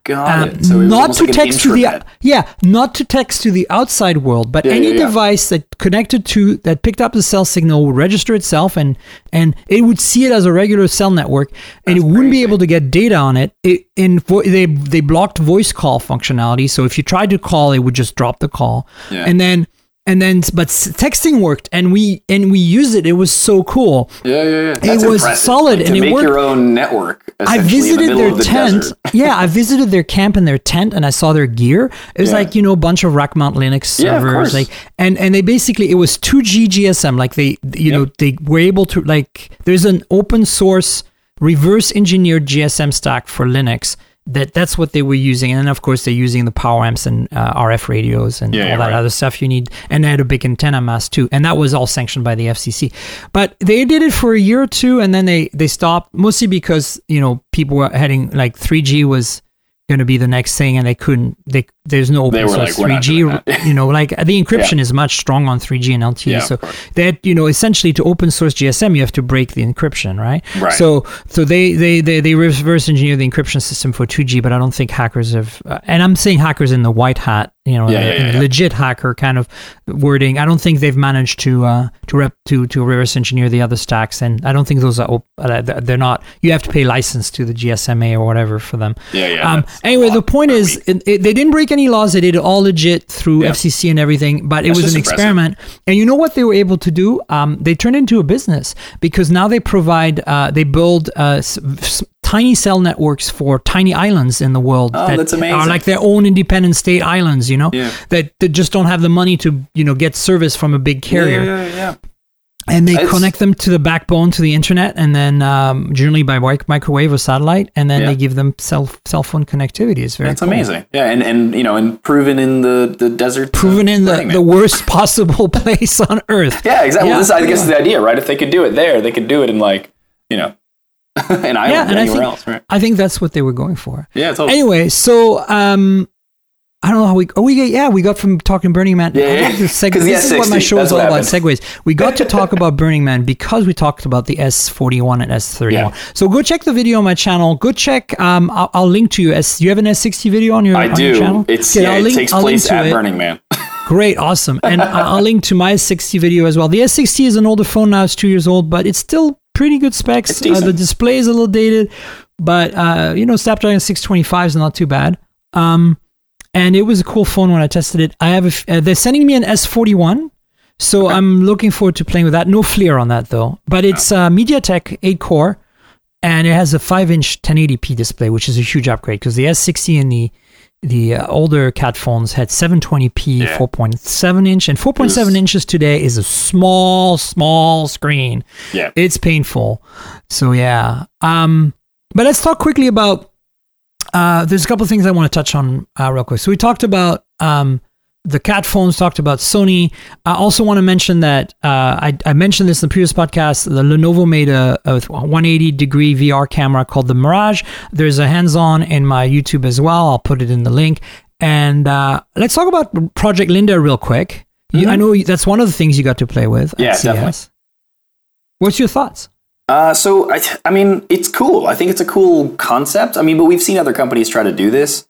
Got um, it. So it not to like text to the yeah, not to text to the outside world, but yeah, any yeah, yeah. device that connected to that picked up the cell signal would register itself, and and it would see it as a regular cell network, and That's it wouldn't crazy. Be able to get data on it. It and vo- they they blocked voice call functionality, so if you tried to call, it would just drop the call, yeah. and then. And then, but texting worked, and we and we used it. It was so cool. Yeah, yeah, yeah. That's it was impressive. Solid, like, and it worked. To make your own network. I visited in the their the tent. Desert. Yeah, I visited their camp and their tent, and I saw their gear. It was yeah. like you know a bunch of rack mount Linux servers, yeah, like and and they basically it was two G G S M. Like they you yep. know they were able to like there's an open source reverse engineered G S M stack for Linux. That that's what they were using, and then of course they're using the power amps and uh, R F radios and yeah, all yeah, that right. other stuff you need, and they had a big antenna mast too, and that was all sanctioned by the F C C. But they did it for a year or two, and then they they stopped mostly because you know people were heading like three G was going to be the next thing, and they couldn't they there's no open source like, three G, you know, like the encryption yeah. is much strong on three G and L T E. Yeah, so that, you know, essentially to open source G S M, you have to break the encryption, right? Right. So, so they, they, they, they reverse engineer the encryption system for two G, but I don't think hackers have, uh, and I'm saying hackers in the white hat, you know, yeah, the, yeah, yeah, legit yeah. hacker kind of wording. I don't think they've managed to, uh, to rep, to, to reverse engineer the other stacks. And I don't think those are, op- uh, they're not, you have to pay license to the G S M A or whatever for them. Yeah, yeah. Um, anyway, the point is it, it, they didn't break any laws. They did it all legit through yeah. F C C and everything, but That's it was an impressive. experiment. And you know what they were able to do? Um, they turned into a business because now they provide, uh, they build uh, s- s- tiny cell networks for tiny islands in the world oh, that that's amazing. Are like their own independent state islands, you know, yeah. that, that just don't have the money to, you know, get service from a big carrier. Yeah, yeah, yeah. And they it's, connect them to the backbone, to the internet, and then um, generally by microwave or satellite, and then yeah. they give them cell cell phone connectivity. It's very That's cool. amazing. Yeah, and, and you know, and proven in the, the desert. Proven in the, the worst possible place on Earth. Yeah, exactly. Yeah. Well, this I guess is the idea, right? If they could do it there, they could do it in like, you know, an island yeah, and anywhere I think, else, right? I think that's what they were going for. Yeah, totally. Anyway, so... Um, I don't know how we. Oh, we yeah, we got from talking Burning Man. Yeah, yeah. This yeah, is what my show is all about. Segues. We got to talk about Burning Man because we talked about the S forty-one and S thirty-one. Yeah. So go check the video on my channel. Go check. Um, I'll, I'll link to you. S. You have an S sixty video on your. I on do. Your channel? It's okay, yeah, link, it takes I'll place at it. Burning Man. Great, awesome, and I'll link to my S sixty video as well. The S sixty is an older phone now; it's two years old, but it's still pretty good specs. Uh, the display is a little dated, but uh, you know, Snapdragon six twenty-five is not too bad. Um. And it was a cool phone when I tested it. I have a f- uh, they're sending me an S forty-one, so okay. I'm looking forward to playing with that. No FLIR on that though, but it's uh, MediaTek eight core, and it has a five inch ten eighty p display, which is a huge upgrade because the S sixty and the the uh, older Cat phones had seven twenty p, yeah. four point seven inch, and four point seven inches today is a small, small screen. Yeah, it's painful. So yeah, um, but let's talk quickly about. Uh, there's a couple of things I want to touch on uh, real quick. So we talked about um, the Cat phones, talked about Sony. I also want to mention that uh, I, I mentioned this in the previous podcast. The Lenovo made a, a one eighty degree V R camera called the Mirage. There's a hands-on in my YouTube as well. I'll put it in the link. And uh, let's talk about Project Linda real quick. Mm-hmm. You, I know that's one of the things you got to play with. Yeah, definitely. What's your thoughts? Uh, so, I, I mean, it's cool. I think it's a cool concept. I mean, but we've seen other companies try to do this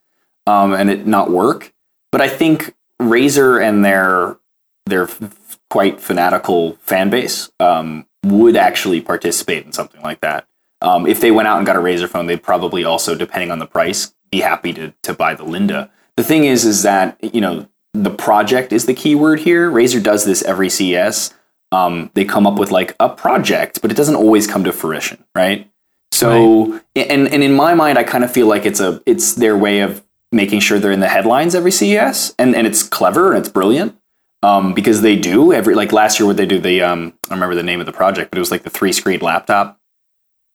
um, and it not work. But I think Razer and their their f- quite fanatical fan base um, would actually participate in something like that. Um, if they went out and got a Razer phone, they'd probably also, depending on the price, be happy to, to buy the Linda. The thing is, is that, you know, the project is the key word here. Razer does this every C E S. Um, they come up with like a project, but it doesn't always come to fruition, right? So, right. and and in my mind, I kind of feel like it's a it's their way of making sure they're in the headlines every C E S, and, and it's clever and it's brilliant um, because they do every like last year what they do the um, I don't remember the name of the project, but it was like the three screen laptop.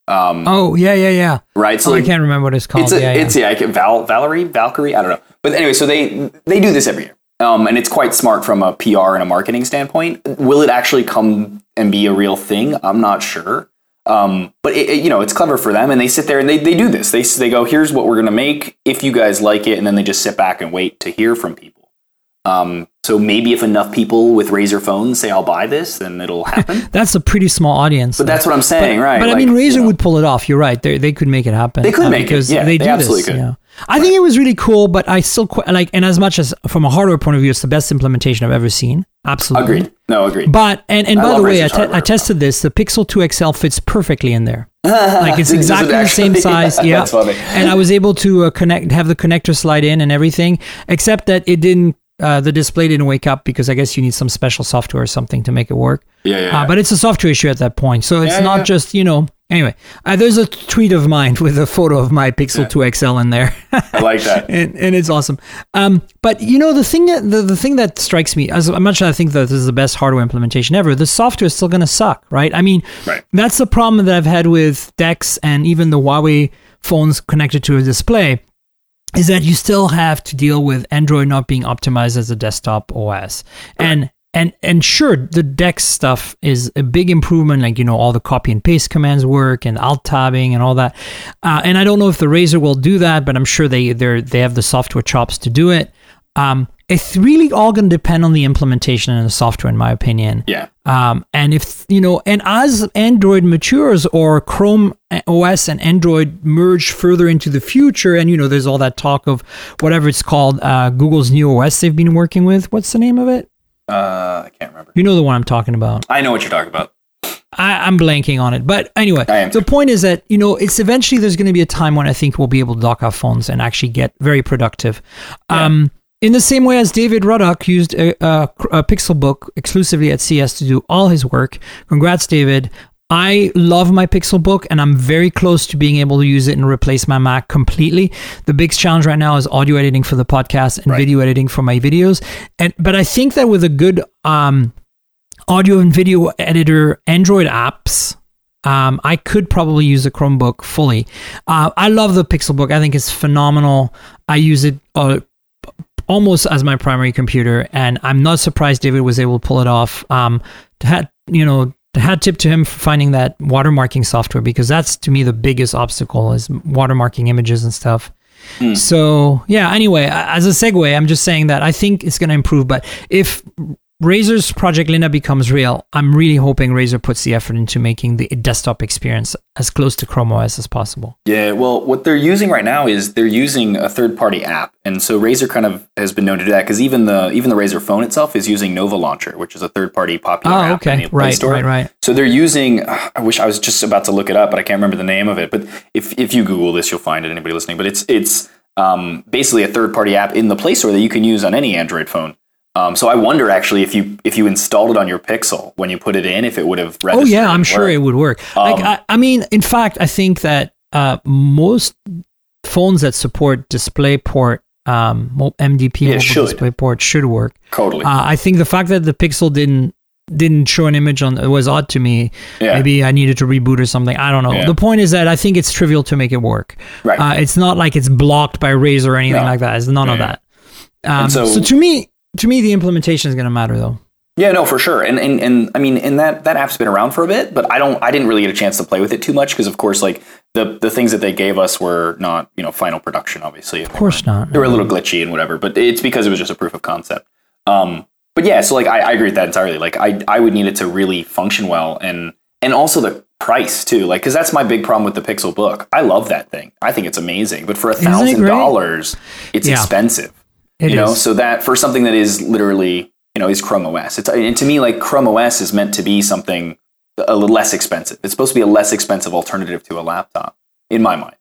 Um, oh yeah yeah yeah right. So oh, like, I can't remember what it's called. It's a, yeah, it's yeah. yeah I can, Val Valerie Valkyrie I don't know. But anyway, so they they do this every year. Um, and it's quite smart from a P R and a marketing standpoint. Will it actually come and be a real thing? I'm not sure. Um, but, it, it, you know, it's clever for them. And they sit there and they, they do this. They they go, here's what we're going to make if you guys like it. And then they just sit back and wait to hear from people. Um, so maybe if enough people with Razer phones say, I'll buy this, then it'll happen. That's a pretty small audience. But though. That's what I'm saying, but, right? But like, I mean, Razer you know. would pull it off. You're right. They they could make it happen. They could uh, make it. Yeah, they, they do absolutely this, could. You know? I right. think it was really cool, but I still qu- like, and as much as from a hardware point of view, it's the best implementation I've ever seen. Absolutely. Agreed. No, agreed. But, and, and by the way, I, te- I tested this. The Pixel two X L fits perfectly in there. Like it's exactly the same size. Yeah. That's funny. And I was able to uh, connect, have the connector slide in and everything, except that it didn't, uh, the display didn't wake up because I guess you need some special software or something to make it work. Yeah. yeah, yeah. Uh, but it's a software issue at that point. So it's yeah, not yeah. just, you know, anyway, uh, there's a tweet of mine with a photo of my Pixel yeah. two X L in there. I like that. And, and it's awesome. Um, but you know, the thing that, the, the thing that strikes me, as much as I think that this is the best hardware implementation ever, the software is still going to suck, right? I mean, right. that's the problem that I've had with DeX and even the Huawei phones connected to a display. Is that you still have to deal with Android not being optimized as a desktop O S. And and and sure, the DeX stuff is a big improvement, like, you know, all the copy and paste commands work and alt-tabbing and all that. Uh, and I don't know if the Razer will do that, but I'm sure they they they have the software chops to do it. Um, it's really all going to depend on the implementation and the software, in my opinion. Yeah. Um, and if, you know, and as Android matures, or Chrome O S and Android merge further into the future, and, you know, there's all that talk of whatever it's called, uh, Google's new O S they've been working with. What's the name of it? Uh, I can't remember. You know the one I'm talking about. I know what you're talking about. I, I'm blanking on it. But anyway, the point is that, you know, it's eventually there's going to be a time when I think we'll be able to dock our phones and actually get very productive. Yeah. Um, in the same way as David Ruddock used a, a, a Pixelbook exclusively at C E S to do all his work. Congrats, David. I love my Pixelbook, and I'm very close to being able to use it and replace my Mac completely. The biggest challenge right now is audio editing for the podcast and right. video editing for my videos. And but I think that with a good um, audio and video editor Android apps, um, I could probably use the Chromebook fully. Uh, I love the Pixelbook. I think it's phenomenal. I use it uh, almost as my primary computer, and I'm not surprised David was able to pull it off. Um, to have, you know... The hat tip to him for finding that watermarking software, because that's, to me, the biggest obstacle is watermarking images and stuff. Mm. So, yeah, anyway, as a segue, I'm just saying that I think it's going to improve. But if Razer's Project Lina becomes real, I'm really hoping Razer puts the effort into making the desktop experience as close to Chrome O S as possible. Yeah, well, what they're using right now is they're using a third-party app. And so Razer kind of has been known to do that, because even the even the Razer phone itself is using Nova Launcher, which is a third-party popular oh, app okay. in the Play right, Store. Right, right. So they're using, uh, I wish I was just about to look it up, but I can't remember the name of it. But if if you Google this, you'll find it, anybody listening. But it's it's um, basically a third-party app in the Play Store that you can use on any Android phone. Um, so I wonder actually if you if you installed it on your Pixel when you put it in, if it would have registered. Oh yeah, I'm sure it would work. Um, like, I, I mean, in fact, I think that uh, most phones that support DisplayPort, um, M D P, yeah, mobile DisplayPort should work. Totally. Uh, I think the fact that the Pixel didn't didn't show an image on it was odd to me. Yeah. Maybe I needed to reboot or something. I don't know. Yeah. The point is that I think it's trivial to make it work. Right. Uh, it's not like it's blocked by Razer or anything no. like that. It's none yeah. of that. Um, so, so to me. To me, the implementation is going to matter, though. Yeah, no, for sure. And and, and I mean, and that, that app's been around for a bit, but I don't, I didn't really get a chance to play with it too much because, of course, like the, the things that they gave us were not, you know, final production, obviously. Of course not. They were a little glitchy and whatever, but it's because it was just a proof of concept. Um, but yeah, so like I, I agree with that entirely. Like I I would need it to really function well, and and also the price too, like because that's my big problem with the Pixelbook. I love that thing. I think it's amazing, but for a thousand dollars, it's yeah. expensive. It you know, is. So that for something that is literally, you know, is Chrome O S. It's, and to me, like Chrome O S is meant to be something a little less expensive. It's supposed to be a less expensive alternative to a laptop, in my mind.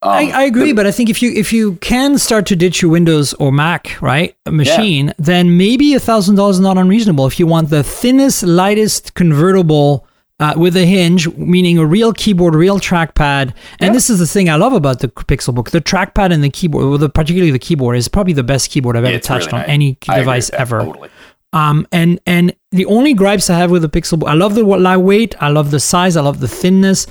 Um, I, I agree, the, but I think if you if you can start to ditch your Windows or Mac, right, a machine, yeah. then maybe a thousand dollars is not unreasonable if you want the thinnest, lightest convertible. Uh, with a hinge, meaning a real keyboard, real trackpad. And yeah. this is the thing I love about the Pixelbook. The trackpad and the keyboard, well, the, particularly the keyboard, is probably the best keyboard I've ever it's touched really on nice. any device ever. Totally. Um, and and the only gripes I have with the Pixelbook, I love the lightweight, I love the size, I love the thinness.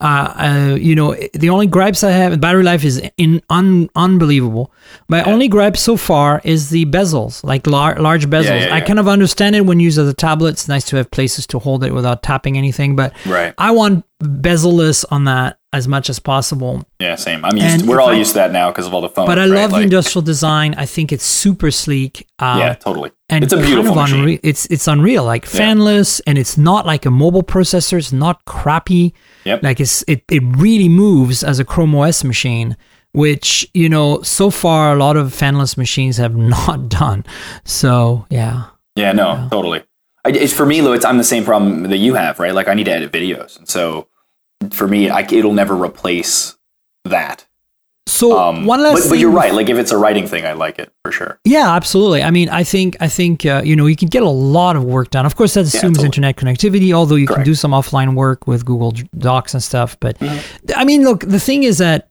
Uh, uh, you know, the only gripes I have, battery life is in un, unbelievable. My yeah. only gripe so far is the bezels, like lar- large bezels. Yeah, yeah, yeah. I kind of understand it when used as a tablet. It's nice to have places to hold it without tapping anything, but right. I want bezelless on that as much as possible. Yeah, same. I'm used. And to, we're all I, used to that now because of all the phones. But I right? love like, the industrial design. I think it's super sleek. Um, yeah, totally. And it's a beautiful kind of machine. Unre- it's it's unreal. Like yeah. fanless, and it's not like a mobile processor. It's not crappy. Yep. Like it's it it really moves as a Chrome O S machine, which you know so far a lot of fanless machines have not done. So yeah. Yeah. No. Yeah. Totally. I, it's for me, Lou. It's I'm the same problem that you have, right? Like I need to edit videos, and so. For me, I, it'll never replace that. So um, one last, but, but you're right. Like if it's a writing thing, I like it for sure. Yeah, absolutely. I mean, I think I think uh, you know you can get a lot of work done. Of course, that assumes yeah, totally. internet connectivity. Although you Correct. can do some offline work with Google Docs and stuff. But mm-hmm. I mean, look, the thing is that.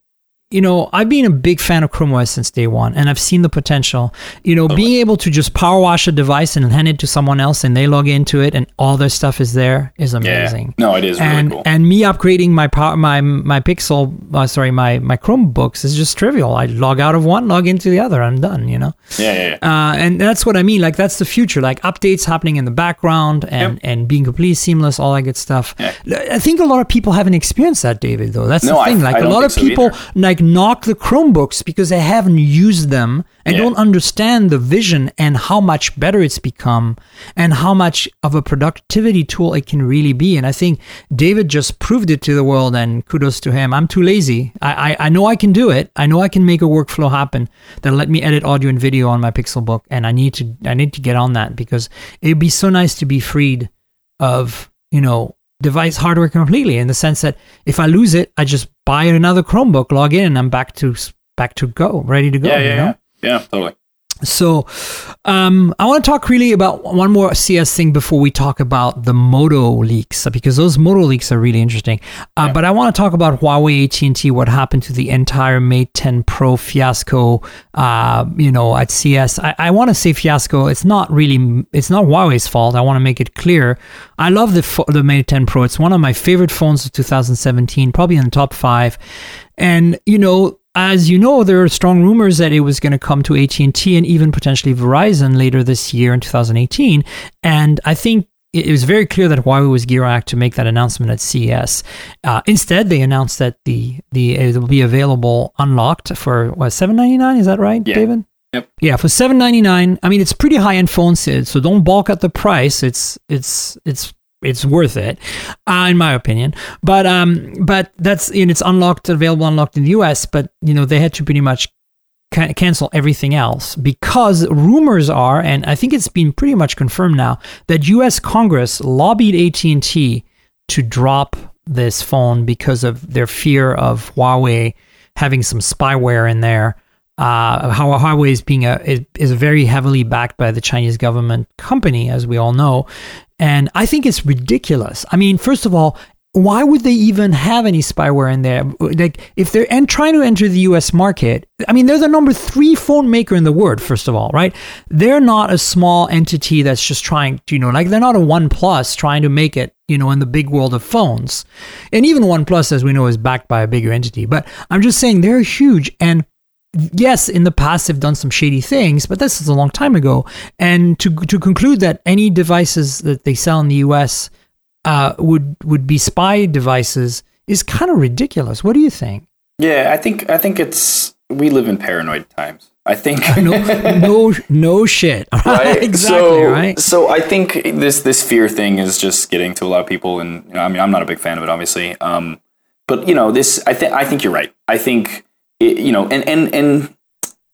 You know, I've been a big fan of Chrome O S since day one, and I've seen the potential. You know, totally. being able to just power wash a device and hand it to someone else, and they log into it, and all their stuff is there, is amazing. Yeah. No, it is and, really cool. And me upgrading my power, my my Pixel, uh, sorry, my my Chromebooks is just trivial. I log out of one, log into the other, I'm done. You know. Yeah, yeah. yeah. Uh, and that's what I mean. Like that's the future. Like updates happening in the background, and, yep. and being completely seamless, all that good stuff. Yeah. I think a lot of people haven't experienced that, David. Though that's no, the thing. I, like I a lot of people, either. like. knock the Chromebooks because they haven't used them and yeah. don't understand the vision and how much better it's become and how much of a productivity tool it can really be. And I think David just proved it to the world, and kudos to him. I'm too lazy. I, I, I know I can do it. I know I can make a workflow happen that let me edit audio and video on my Pixelbook, and I need to I need to get on that because it'd be so nice to be freed of, you know, device hardware completely, in the sense that if I lose it, I just buy another Chromebook, log in, and I'm back to back to go, ready to go. Yeah, yeah, you know? yeah. yeah totally. So um, I want to talk really about one more C S thing before we talk about the Moto leaks, because those Moto leaks are really interesting. Uh, yeah. But I want to talk about Huawei, A T and T, what happened to the entire Mate ten Pro fiasco, uh, you know, at C S. I, I want to say fiasco. It's not really, it's not Huawei's fault. I want to make it clear. I love the fo- the Mate ten Pro. It's one of my favorite phones of two thousand seventeen, probably in the top five. And, you know, as you know, there are strong rumors that it was going to come to A T and T and even potentially Verizon later this year in two thousand eighteen. And I think it was very clear that Huawei was gearing up to make that announcement at C E S. Uh, instead, they announced that the the it will be available unlocked for what, seven ninety-nine. Is that right, yeah. David? Yep. Yeah, for seven ninety-nine. I mean, it's pretty high-end phone, so don't balk at the price. It's it's it's. It's worth it, uh, in my opinion. But um, but that's and it's unlocked, available unlocked in the U S. But you know they had to pretty much can- cancel everything else because rumors are, and I think it's been pretty much confirmed now, that U S Congress lobbied A T and T to drop this phone because of their fear of Huawei having some spyware in there. Uh, how Huawei is being a is, is very heavily backed by the Chinese government company, as we all know. And I think it's ridiculous. I mean, first of all, why would they even have any spyware in there? Like, if they're en- trying to enter the U S market, I mean, they're the number three phone maker in the world, first of all, right? They're not a small entity that's just trying to, you know, like they're not a OnePlus trying to make it, you know, in the big world of phones. And even OnePlus, as we know, is backed by a bigger entity. But I'm just saying they're huge. And yes, in the past they've done some shady things, but this is a long time ago. And to to conclude that any devices that they sell in the U S uh, would would be spy devices is kind of ridiculous. What do you think? Yeah, I think I think it's we live in paranoid times. I think no, no, no shit. Right? Exactly. So, right. So I think this this fear thing is just getting to a lot of people, and you know, I mean, I'm not a big fan of it, obviously. Um, but you know, this I think I think you're right. I think. It, you know, and, and, and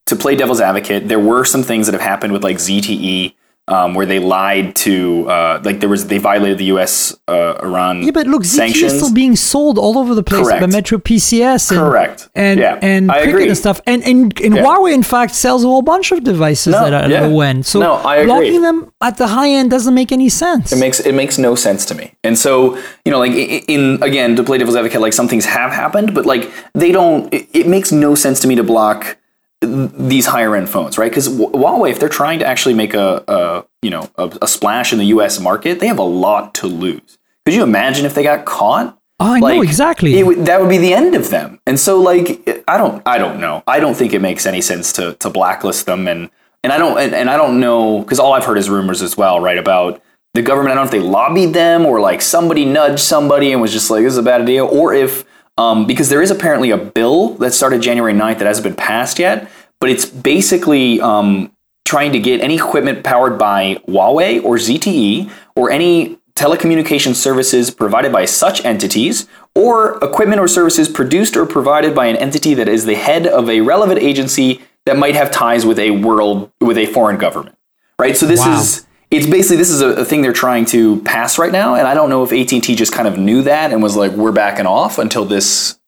to play devil's advocate, there were some things that have happened with like Z T E um, where they lied to uh, like there was they violated the U S uh, Iran. Yeah, but look, Z T E is still being sold all over the place by Metro P C S. And, Correct. And yeah. and I Cricket agree. and stuff. And and, and yeah. Huawei, in fact, sells a whole bunch of devices no, that are yeah. low end. So no, I agree. Locking them at the high end doesn't make any sense. It makes it makes no sense to me. And so, you know, like in again to play devil's advocate, like some things have happened, but like they don't. It, it makes no sense to me to block these higher end phones, right? Because Huawei, if they're trying to actually make a, a you know a, a splash in the U S market, they have a lot to lose. Could you imagine if they got caught? Oh, I like, know exactly. It w- that would be the end of them. And so, like, I don't, I don't know. I don't think it makes any sense to to blacklist them. And and I don't, and, and I don't know, because all I've heard is rumors as well, right? About the government. I don't know if they lobbied them or like somebody nudged somebody and was just like, this is a bad idea, or if. Um, because there is apparently a bill that started January ninth that hasn't been passed yet, but it's basically um, trying to get any equipment powered by Huawei or Z T E or any telecommunication services provided by such entities or equipment or services produced or provided by an entity that is the head of a relevant agency that might have ties with a world with a foreign government, right? So this wow. is... It's basically, this is a, a thing they're trying to pass right now, and I don't know if A T and T just kind of knew that and was like, we're backing off until this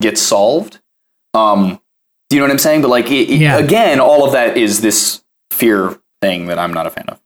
gets solved. Um, do you know what I'm saying? But like, it, yeah. it, again, all of that is this fear thing that I'm not a fan of.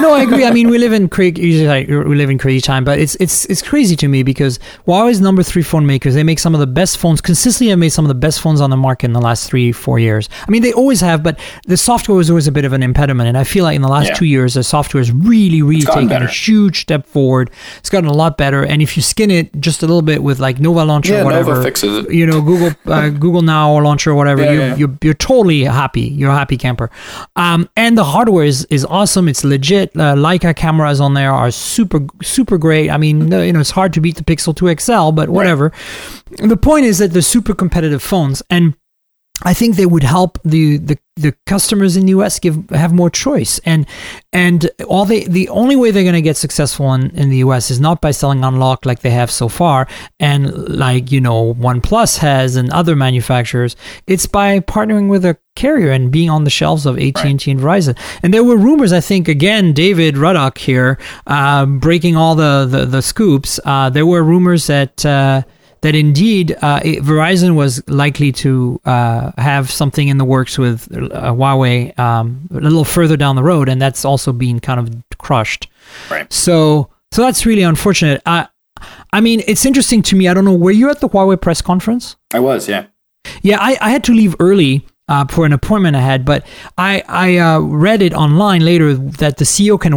No, I agree. I mean, we live in crazy, like, we live in crazy time, but it's it's it's crazy to me because Huawei's number three phone makers. They make some of the best phones. Consistently, have made some of the best phones on the market in the last three, four years. I mean, they always have, but the software was always a bit of an impediment. And I feel like in the last yeah. two years, the software has really, really taken better. a huge step forward. It's gotten a lot better. And if you skin it just a little bit with like Nova Launcher yeah, or whatever, Nova fixes it. You know, Google uh, Google Now or Launcher or whatever, yeah, you're, yeah. you're you're totally happy. You're a happy camper. Um, and the hardware is is awesome. It's legit. Uh, Leica cameras on there are super, super great. I mean, you know, it's hard to beat the Pixel two X L, but whatever. Right. The point is that they're super competitive phones, and I think they would help the, the, the customers in the U S give have more choice, and and all they the only way they're going to get successful in, in the U S is not by selling unlocked like they have so far, and like, you know, OnePlus has and other manufacturers. It's by partnering with a carrier and being on the shelves of A T and T right. and Verizon. And there were rumors, I think, again, David Ruddock here, uh, breaking all the the, the scoops. Uh, there were rumors that. Uh, That indeed, uh, it, Verizon was likely to uh, have something in the works with uh, Huawei um, a little further down the road, and that's also being kind of crushed. Right. So, so that's really unfortunate. Uh, I mean, it's interesting to me. I don't know. Were you at the Huawei press conference? I was. Yeah. Yeah, I, I had to leave early uh, for an appointment I had, but I I uh, read it online later that the C E O can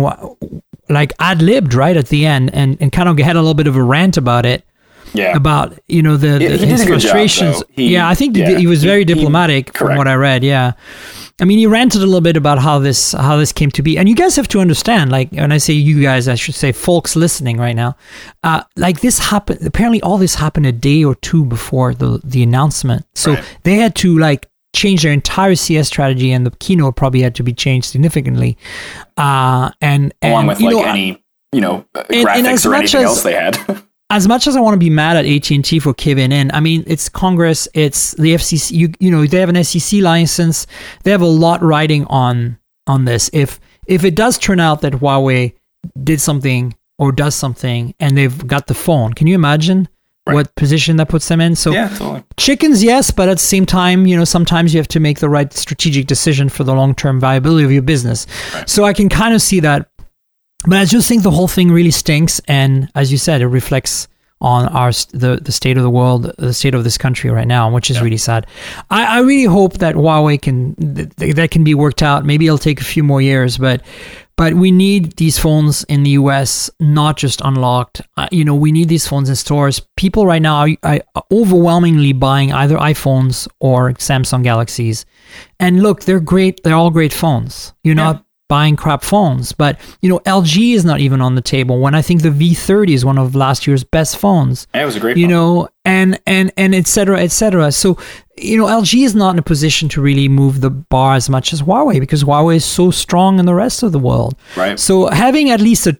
like ad-libbed right at the end and and kind of had a little bit of a rant about it. Yeah. About, you know, the, the his frustrations. Job, he, yeah, I think yeah, he was very he, diplomatic he, from what I read. Yeah. I mean, he ranted a little bit about how this how this came to be. And you guys have to understand, like, when I say you guys, I should say folks listening right now. Uh, like this happened, apparently all this happened a day or two before the, the announcement. So right. they had to like change their entire C S strategy, and the keynote probably had to be changed significantly. Uh, and, and along with like know, any, you know, and, graphics and as or anything as, else they had. As much as I want to be mad at A T and T for giving in, I mean, it's Congress, it's the F C C, you, you know, they have an S E C license. They have a lot riding on on this. If if it does turn out that Huawei did something or does something and they've got the phone, can you imagine right. what position that puts them in? So yeah, totally. Chickens, yes, but at the same time, you know, sometimes you have to make the right strategic decision for the long-term viability of your business. Right. So I can kind of see that. But I just think the whole thing really stinks, and as you said, it reflects on our the, the state of the world, the state of this country right now, which is yeah. really sad. I, I really hope that Huawei can th- that can be worked out. Maybe it'll take a few more years, but but we need these phones in the U S, not just unlocked. Uh, you know, we need these phones in stores. People right now are, are overwhelmingly buying either iPhones or Samsung Galaxies, and look, they're great. They're all great phones. You're yeah. not buying crap phones, but you know, L G is not even on the table when I think the V thirty is one of last year's best phones. It was a great you phone. know and and and etc etc so you know, L G is not in a position to really move the bar as much as Huawei, because Huawei is so strong in the rest of the world. Right. So having at least a,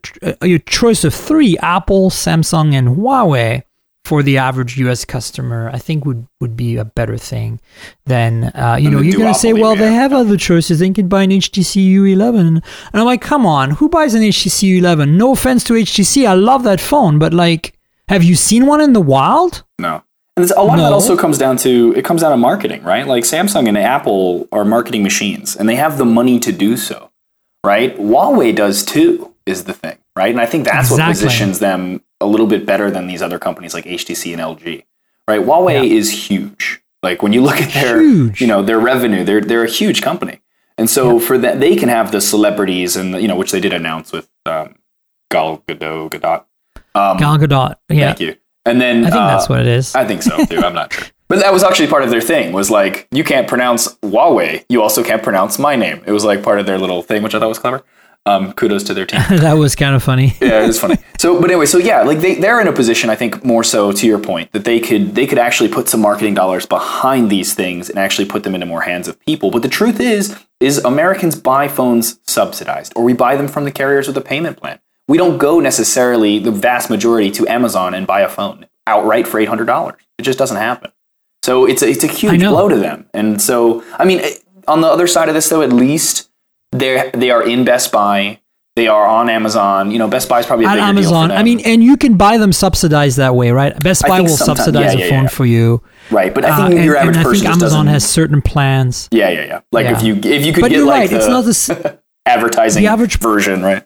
a choice of three, Apple, Samsung and Huawei, for the average U S customer, I think would, would be a better thing than, uh, you and know, you're going to say, well, yeah. they have other choices. They can buy an H T C U eleven. And I'm like, come on, who buys an H T C U eleven? No offense to H T C. I love that phone. But like, have you seen one in the wild? No. And a lot no. of that also comes down to, it comes down to marketing, right? Like Samsung and Apple are marketing machines and they have the money to do so, right? Huawei does too, is the thing, right? And I think that's exactly. what positions them a little bit better than these other companies like H T C and L G, right? Huawei yeah. is huge. Like when you look at their, huge. you know, their revenue, they're, they're a huge company. And so yeah. for that, they can have the celebrities and the, you know, which they did announce with, um, Gal Gadot, Gadot, um, Gal Gadot. Yeah. Thank you. And then I think uh, that's what it is. I think so too. I'm not sure. But that was actually part of their thing, was like, you can't pronounce Huawei. You also can't pronounce my name. It was like part of their little thing, which I thought was clever. Um, kudos to their team. That was kind of funny. Yeah, it was funny. So, but anyway, so yeah, like they, they're in a position, I think more so to your point, that they could, they could actually put some marketing dollars behind these things and actually put them into more hands of people. But the truth is, is Americans buy phones subsidized, or we buy them from the carriers with a payment plan. We don't go necessarily the vast majority to Amazon and buy a phone outright for eight hundred dollars. It just doesn't happen. So it's a, it's a huge blow to them. And so, I mean, on the other side of this though, at least, They they are in Best Buy. They are on Amazon. You know, Best Buy is probably a bigger deal for them. I mean, and you can buy them subsidized that way, right? Best Buy will subsidize yeah, yeah, a phone yeah. for you, right? But I think uh, your and, average and person. I think Amazon has certain plans. Yeah, yeah, yeah. Like yeah. if you if you could but get you're like right. the it's not this, advertising the average version, right?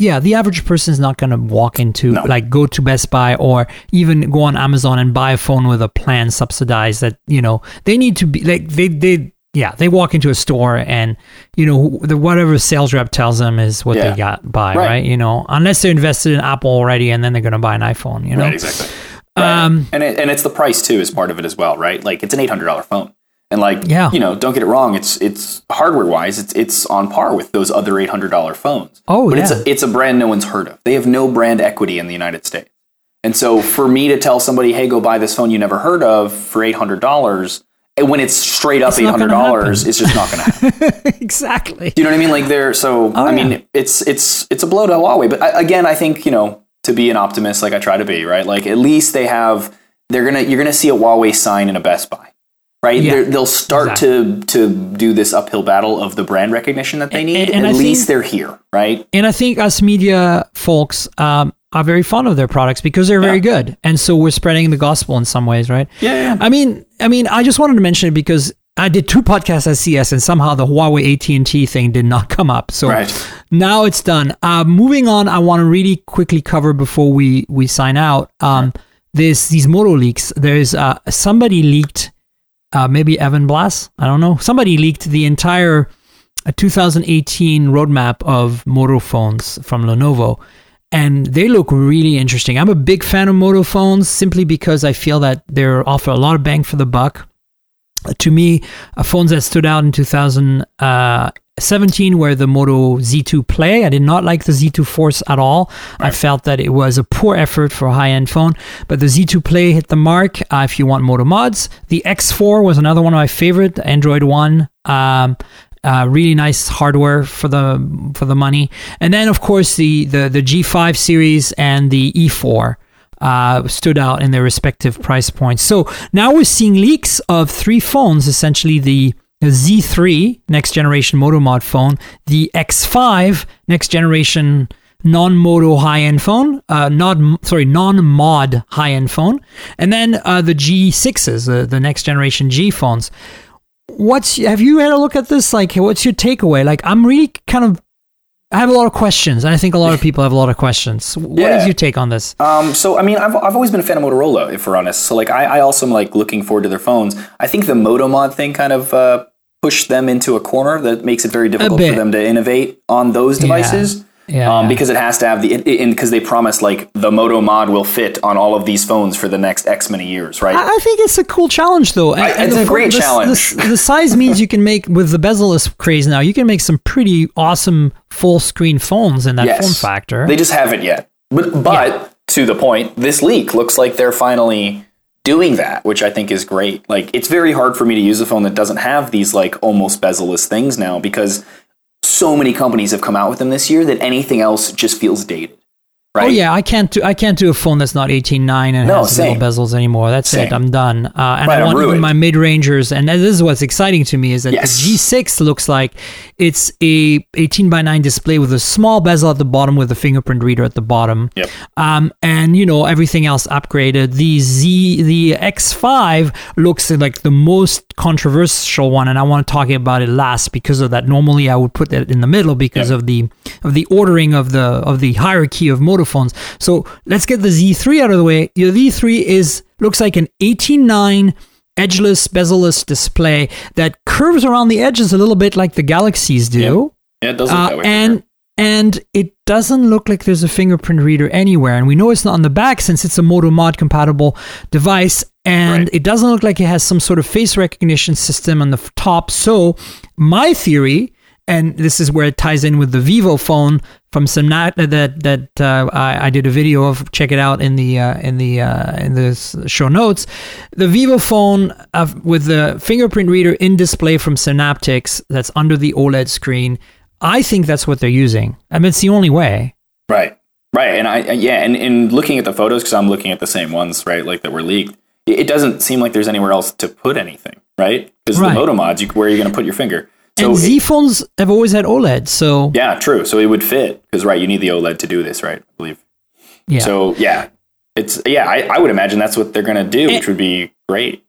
Yeah, the average person is not going to walk into no. like go to Best Buy or even go on Amazon and buy a phone with a plan subsidized. That you know they need to be like they they. Yeah, they walk into a store and, you know, the whatever sales rep tells them is what yeah. they got buy, right. right? You know, unless they're invested in Apple already and then they're going to buy an iPhone, you know? Right, exactly. Um, right. And, it, and it's the price, too, is part of it as well, right? Like, it's an eight hundred dollars phone. And like, yeah. you know, don't get it wrong. It's it's hardware wise, it's it's on par with those other eight hundred dollars phones. Oh, but yeah. it's a, it's a brand no one's heard of. They have no brand equity in the United States. And so for me to tell somebody, hey, go buy this phone you never heard of for eight hundred dollars, and when it's straight up eight hundred dollars, it's just not going to happen. Exactly. Do you know what I mean? Like there. So, oh, I yeah. mean, it's it's it's a blow to Huawei. But I, again, I think, you know, to be an optimist like I try to be, right? Like at least they have they're going to you're going to see a Huawei sign in a Best Buy. Right, yeah, they'll start exactly. to to do this uphill battle of the brand recognition that they need. And, and At I least think, they're here, right? And I think us media folks um, are very fond of their products because they're yeah. very good, and so we're spreading the gospel in some ways, right? Yeah, yeah. I mean, I mean, I just wanted to mention it because I did two podcasts at C E S, and somehow the Huawei A T and T thing did not come up. So right. now it's done. Uh, moving on, I want to really quickly cover before we we sign out. Um, right. There's these Moto leaks. There's uh, somebody leaked. Uh, maybe Evan Blass, I don't know. Somebody leaked the entire uh, two thousand eighteen roadmap of Moto phones from Lenovo, and they look really interesting. I'm a big fan of Moto phones simply because I feel that they're offer a lot of bang for the buck. Uh, to me, uh, phones that stood out in two thousand seventeen were the Moto Z two Play. I did not like the Z two Force at all. Right. I felt that it was a poor effort for a high-end phone, but the Z two Play hit the mark uh, if you want Moto mods. The X four was another one of my favorite, Android One. Um, uh, really nice hardware for the for the money. And then, of course, the, the, the G five series and the E four. Uh, stood out in their respective price points. So now we're seeing leaks of three phones, essentially the Z three, next generation Moto mod phone, the X five, next generation non-Moto high-end phone, uh, not sorry, non-mod high-end phone, and then uh, the G sixes, uh, the next generation G phones. What's have you had a look at this? Like, what's your takeaway? Like, I'm really kind of I have a lot of questions, and I think a lot of people have a lot of questions. What yeah. is your take on this? Um, so, I mean, I've I've always been a fan of Motorola, if we're honest. So, like, I, I also am, like, looking forward to their phones. I think the Motomod thing kind of uh, pushed them into a corner that makes it very difficult for them to innovate on those devices. Yeah. yeah. Um, because it has to have the... and because they promised, like, the Motomod will fit on all of these phones for the next X many years, right? I, I think it's a cool challenge, though. I, and, it's and a great the, challenge. The, the size means you can make, with the bezel-less craze now, you can make some pretty awesome... full screen phones in that yes. form factor. They just haven't yet. But but yeah. to the point, this leak looks like they're finally doing that, which I think is great. Like, it's very hard for me to use a phone that doesn't have these like almost bezel-less things now, because so many companies have come out with them this year that anything else just feels dated. Right? Oh yeah, I can't do I can't do a phone that's not eighteen nine and no, has same. little bezels anymore. That's same. it. I'm done. Uh, and right, I want even my mid rangers. And this is what's exciting to me is that yes. the G six looks like it's a eighteen by nine display with a small bezel at the bottom with a fingerprint reader at the bottom. Yep. Um, and you know everything else upgraded. The Z the X five looks like the most controversial one, and I want to talk about it last because of that. Normally I would put that in the middle because yep. of the of the ordering of the of the hierarchy of Moto phones. So let's get the Z three out of the way. Your Z three is looks like an eighteen nine edgeless, bezel-less display that curves around the edges a little bit like the Galaxies do. Yeah, yeah it does look uh, that way. And, right. and it doesn't look like there's a fingerprint reader anywhere. And we know it's not on the back since it's a Moto mod compatible device. And right. it doesn't look like it has some sort of face recognition system on the top. So my theory... and this is where it ties in with the Vivo phone from Synaptics that that uh, I, I did a video of. Check it out in the uh, in the uh, in the show notes. The Vivo phone uh, with the fingerprint reader in display from Synaptics that's under the OLED screen. I think that's what they're using. I mean, it's the only way. Right, right, and I yeah, and in looking at the photos because I'm looking at the same ones, right, like that were leaked. It doesn't seem like there's anywhere else to put anything, right? Because right. the Moto mods, you, where are you going to put your finger? So and Z it, phones have always had OLED, so... Yeah, true. So it would fit, because, right, you need the OLED to do this, right? I believe. Yeah. So, yeah. it's Yeah, I, I would imagine that's what they're going to do, and, which would be great.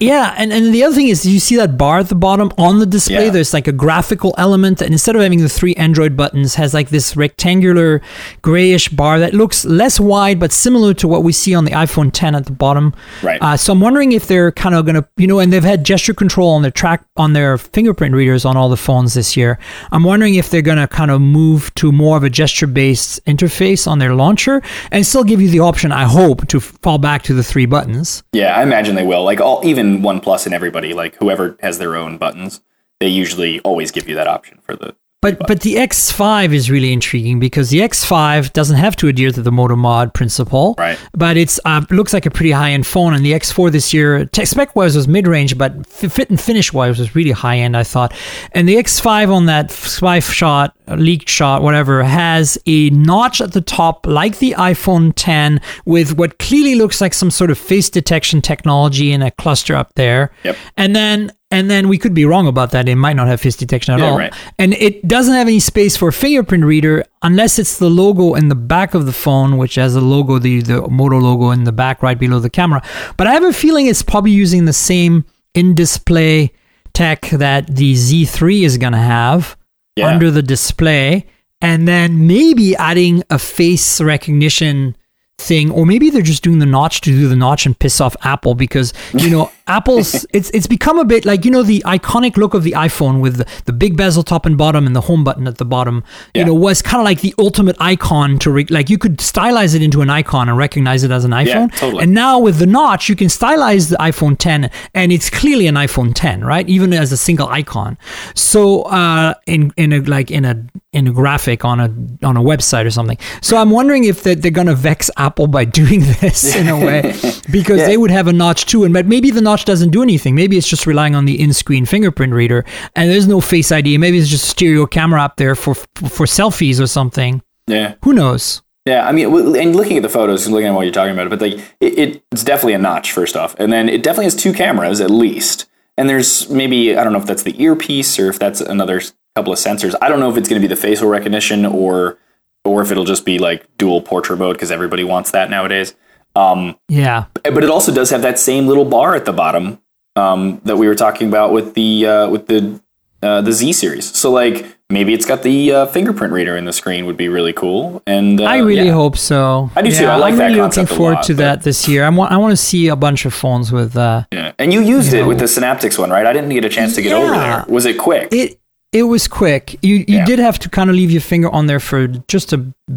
yeah, and, and the other thing is, you see that bar at the bottom on the display? Yeah. There's, like, a graphical element, and instead of having the three Android buttons, has, like, this rectangular, grayish bar that looks less wide, but similar to what we see on the iPhone ten at the bottom. Right. Uh, so I'm wondering if they're kind of going to, you know, and they've had gesture control on their track, on their fingerprint readers on all the phones this year. I'm wondering if they're going to kind of move to more of a gesture-based interface on their launcher, and still give you the option, I hope, to fall back to the three buttons. Yeah, I imagine they will. Like, all even and OnePlus and everybody, like whoever has their own buttons, they usually always give you that option for the. But but the X five is really intriguing because the X five doesn't have to adhere to the Moto-Mod principle, right? But it's uh, looks like a pretty high-end phone. And the X four this year, tech spec-wise, was mid-range, but fit and finish-wise was really high-end, I thought. And the X five on that spy shot, leaked shot, whatever, has a notch at the top, like the iPhone ten, with what clearly looks like some sort of face detection technology in a cluster up there. Yep. And then... And then we could be wrong about that. It might not have face detection at yeah, all. Right. And it doesn't have any space for a fingerprint reader unless it's the logo in the back of the phone, which has a logo, the, the Moto logo in the back right below the camera. But I have a feeling it's probably using the same in-display tech that the Z three is going to have yeah. under the display. And then maybe adding a face recognition thing, or maybe they're just doing the notch to do the notch and piss off Apple, because you know Apple's it's it's become a bit like, you know, the iconic look of the iPhone with the, the big bezel top and bottom and the home button at the bottom yeah. you know was kind of like the ultimate icon to re- like you could stylize it into an icon and recognize it as an iPhone yeah, totally. And now with the notch you can stylize the iPhone ten and it's clearly an iPhone ten, right, even as a single icon. So uh in in a like in a in a graphic on a on a website or something. So I'm wondering if that they're, they're gonna vex Apple Apple by doing this in a way, because yeah. they would have a notch too, and but maybe the notch doesn't do anything. Maybe it's just relying on the in-screen fingerprint reader, and there's no Face I D. Maybe it's just a stereo camera up there for for selfies or something. Yeah, who knows? Yeah, I mean, and looking at the photos, and looking at what you're talking about, but like it, it, it's definitely a notch first off, and then it definitely has two cameras at least, and there's maybe I don't know if that's the earpiece or if that's another couple of sensors. I don't know if it's going to be the facial recognition or. or if it'll just be like dual portrait mode because everybody wants that nowadays. Um, yeah. But it also does have that same little bar at the bottom um, that we were talking about with the uh, with the uh, the Z series. So like maybe it's got the uh, fingerprint reader in the screen would be really cool. And uh, I really yeah. hope so. I do yeah, too. I like I'm that really concept. I'm looking forward a lot, to that this year. I'm wa- I want to see a bunch of phones with. Uh, yeah. And you used you it know. with the Synaptics one, right? I didn't get a chance to get yeah. over there. Was it quick? It. It was quick. You you yeah. did have to kind of leave your finger on there for just a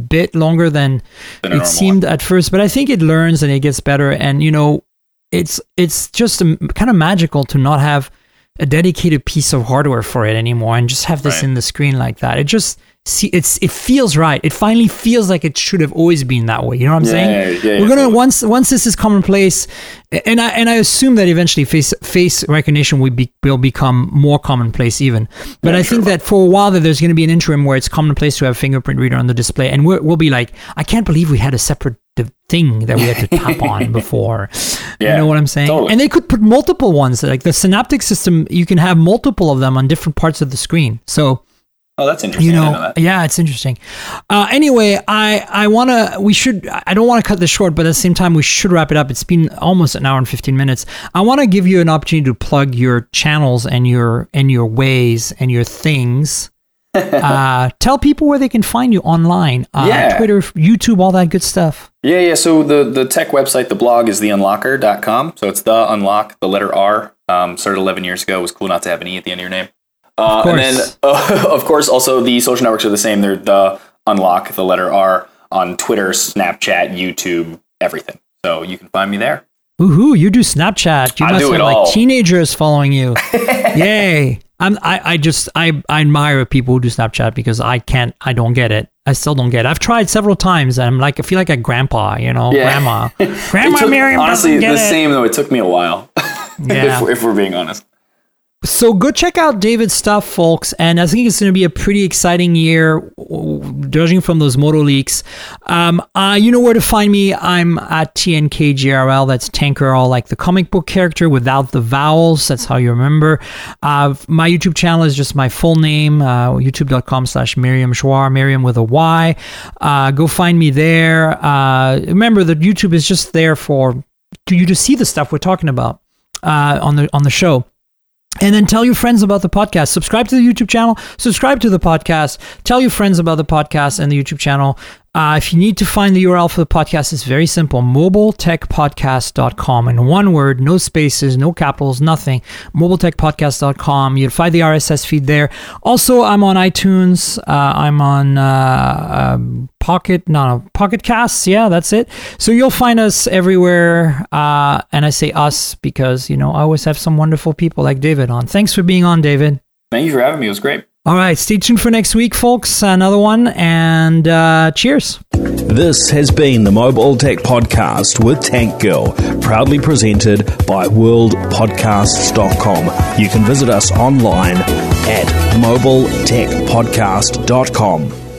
bit longer than, than it seemed one. at first, but I think it learns and it gets better. And you know, it's it's just a, kind of magical to not have a dedicated piece of hardware for it anymore and just have this right. in the screen like that. It just see it's it feels right. It finally feels like it should have always been that way. You know what I'm yeah, saying? Yeah, yeah, We're gonna totally. once once this is commonplace, and I and I assume that eventually face face recognition will be will become more commonplace even. But yeah, I sure think will. that for a while that there's gonna be an interim where it's commonplace to have a fingerprint reader on the display, and we're, we'll be like, I can't believe we had a separate thing that we had to tap on before. Yeah, you know what I'm saying? Totally. And they could put multiple ones. Like the Synaptic system, you can have multiple of them on different parts of the screen. So. Oh, that's interesting. You know, I know that. Yeah, it's interesting. Uh, anyway, I, I want to, we should, I don't want to cut this short, but at the same time, we should wrap it up. It's been almost an hour and fifteen minutes. I want to give you an opportunity to plug your channels and your, and your ways and your things. uh, tell people where they can find you online. Uh, yeah. Twitter, YouTube, all that good stuff. Yeah, yeah. So the, the tech website, the blog is the unlocker dot com. So it's the unlock, the letter R. Um, started eleven years ago. It was cool not to have an E at the end of your name. Uh, and then, uh, of course, also the social networks are the same. They're the unlock, the letter R, on Twitter, Snapchat, YouTube, everything. So you can find me there. Woohoo! You do Snapchat. You I must do have it like all. Teenagers following you. Yay! I'm, I I just I, I admire people who do Snapchat because I can't. I don't get it. I still don't get it. I've tried several times, and I'm like, I feel like a grandpa. You know, yeah. grandma, grandma took, Miriam. Honestly, doesn't get the it. same though. It took me a while. Yeah. if, if we're being honest. So go check out David's stuff, folks, and I think it's going to be a pretty exciting year, judging from those Moto leaks. Um, uh, you know where to find me. I'm at T N K G R L. That's Tankerl, like the comic book character without the vowels. That's how you remember. Uh, my YouTube channel is just my full name, uh, youtube.com slash Miriam Joire, Miriam with a Y. Uh, go find me there. Uh, remember that YouTube is just there for you to see the stuff we're talking about uh, on the on the show. And then tell your friends about the podcast. Subscribe to the YouTube channel. Subscribe to the podcast. Tell your friends about the podcast and the YouTube channel. Uh, if you need to find the U R L for the podcast, it's very simple. mobile tech podcast dot com. In one word, no spaces, no capitals, nothing. mobile tech podcast dot com. You'll find the R S S feed there. Also, I'm on iTunes. Uh, I'm on... Uh, um, Pocket, no, no, Pocket Casts. Yeah, that's it. So you'll find us everywhere. Uh, and I say us because, you know, I always have some wonderful people like David on. Thanks for being on, David. Thank you for having me. It was great. All right. Stay tuned for next week, folks. Another one. And uh, cheers. This has been the Mobile Tech Podcast with ThinkQ, proudly presented by world podcasts dot com. You can visit us online at mobile tech podcast dot com.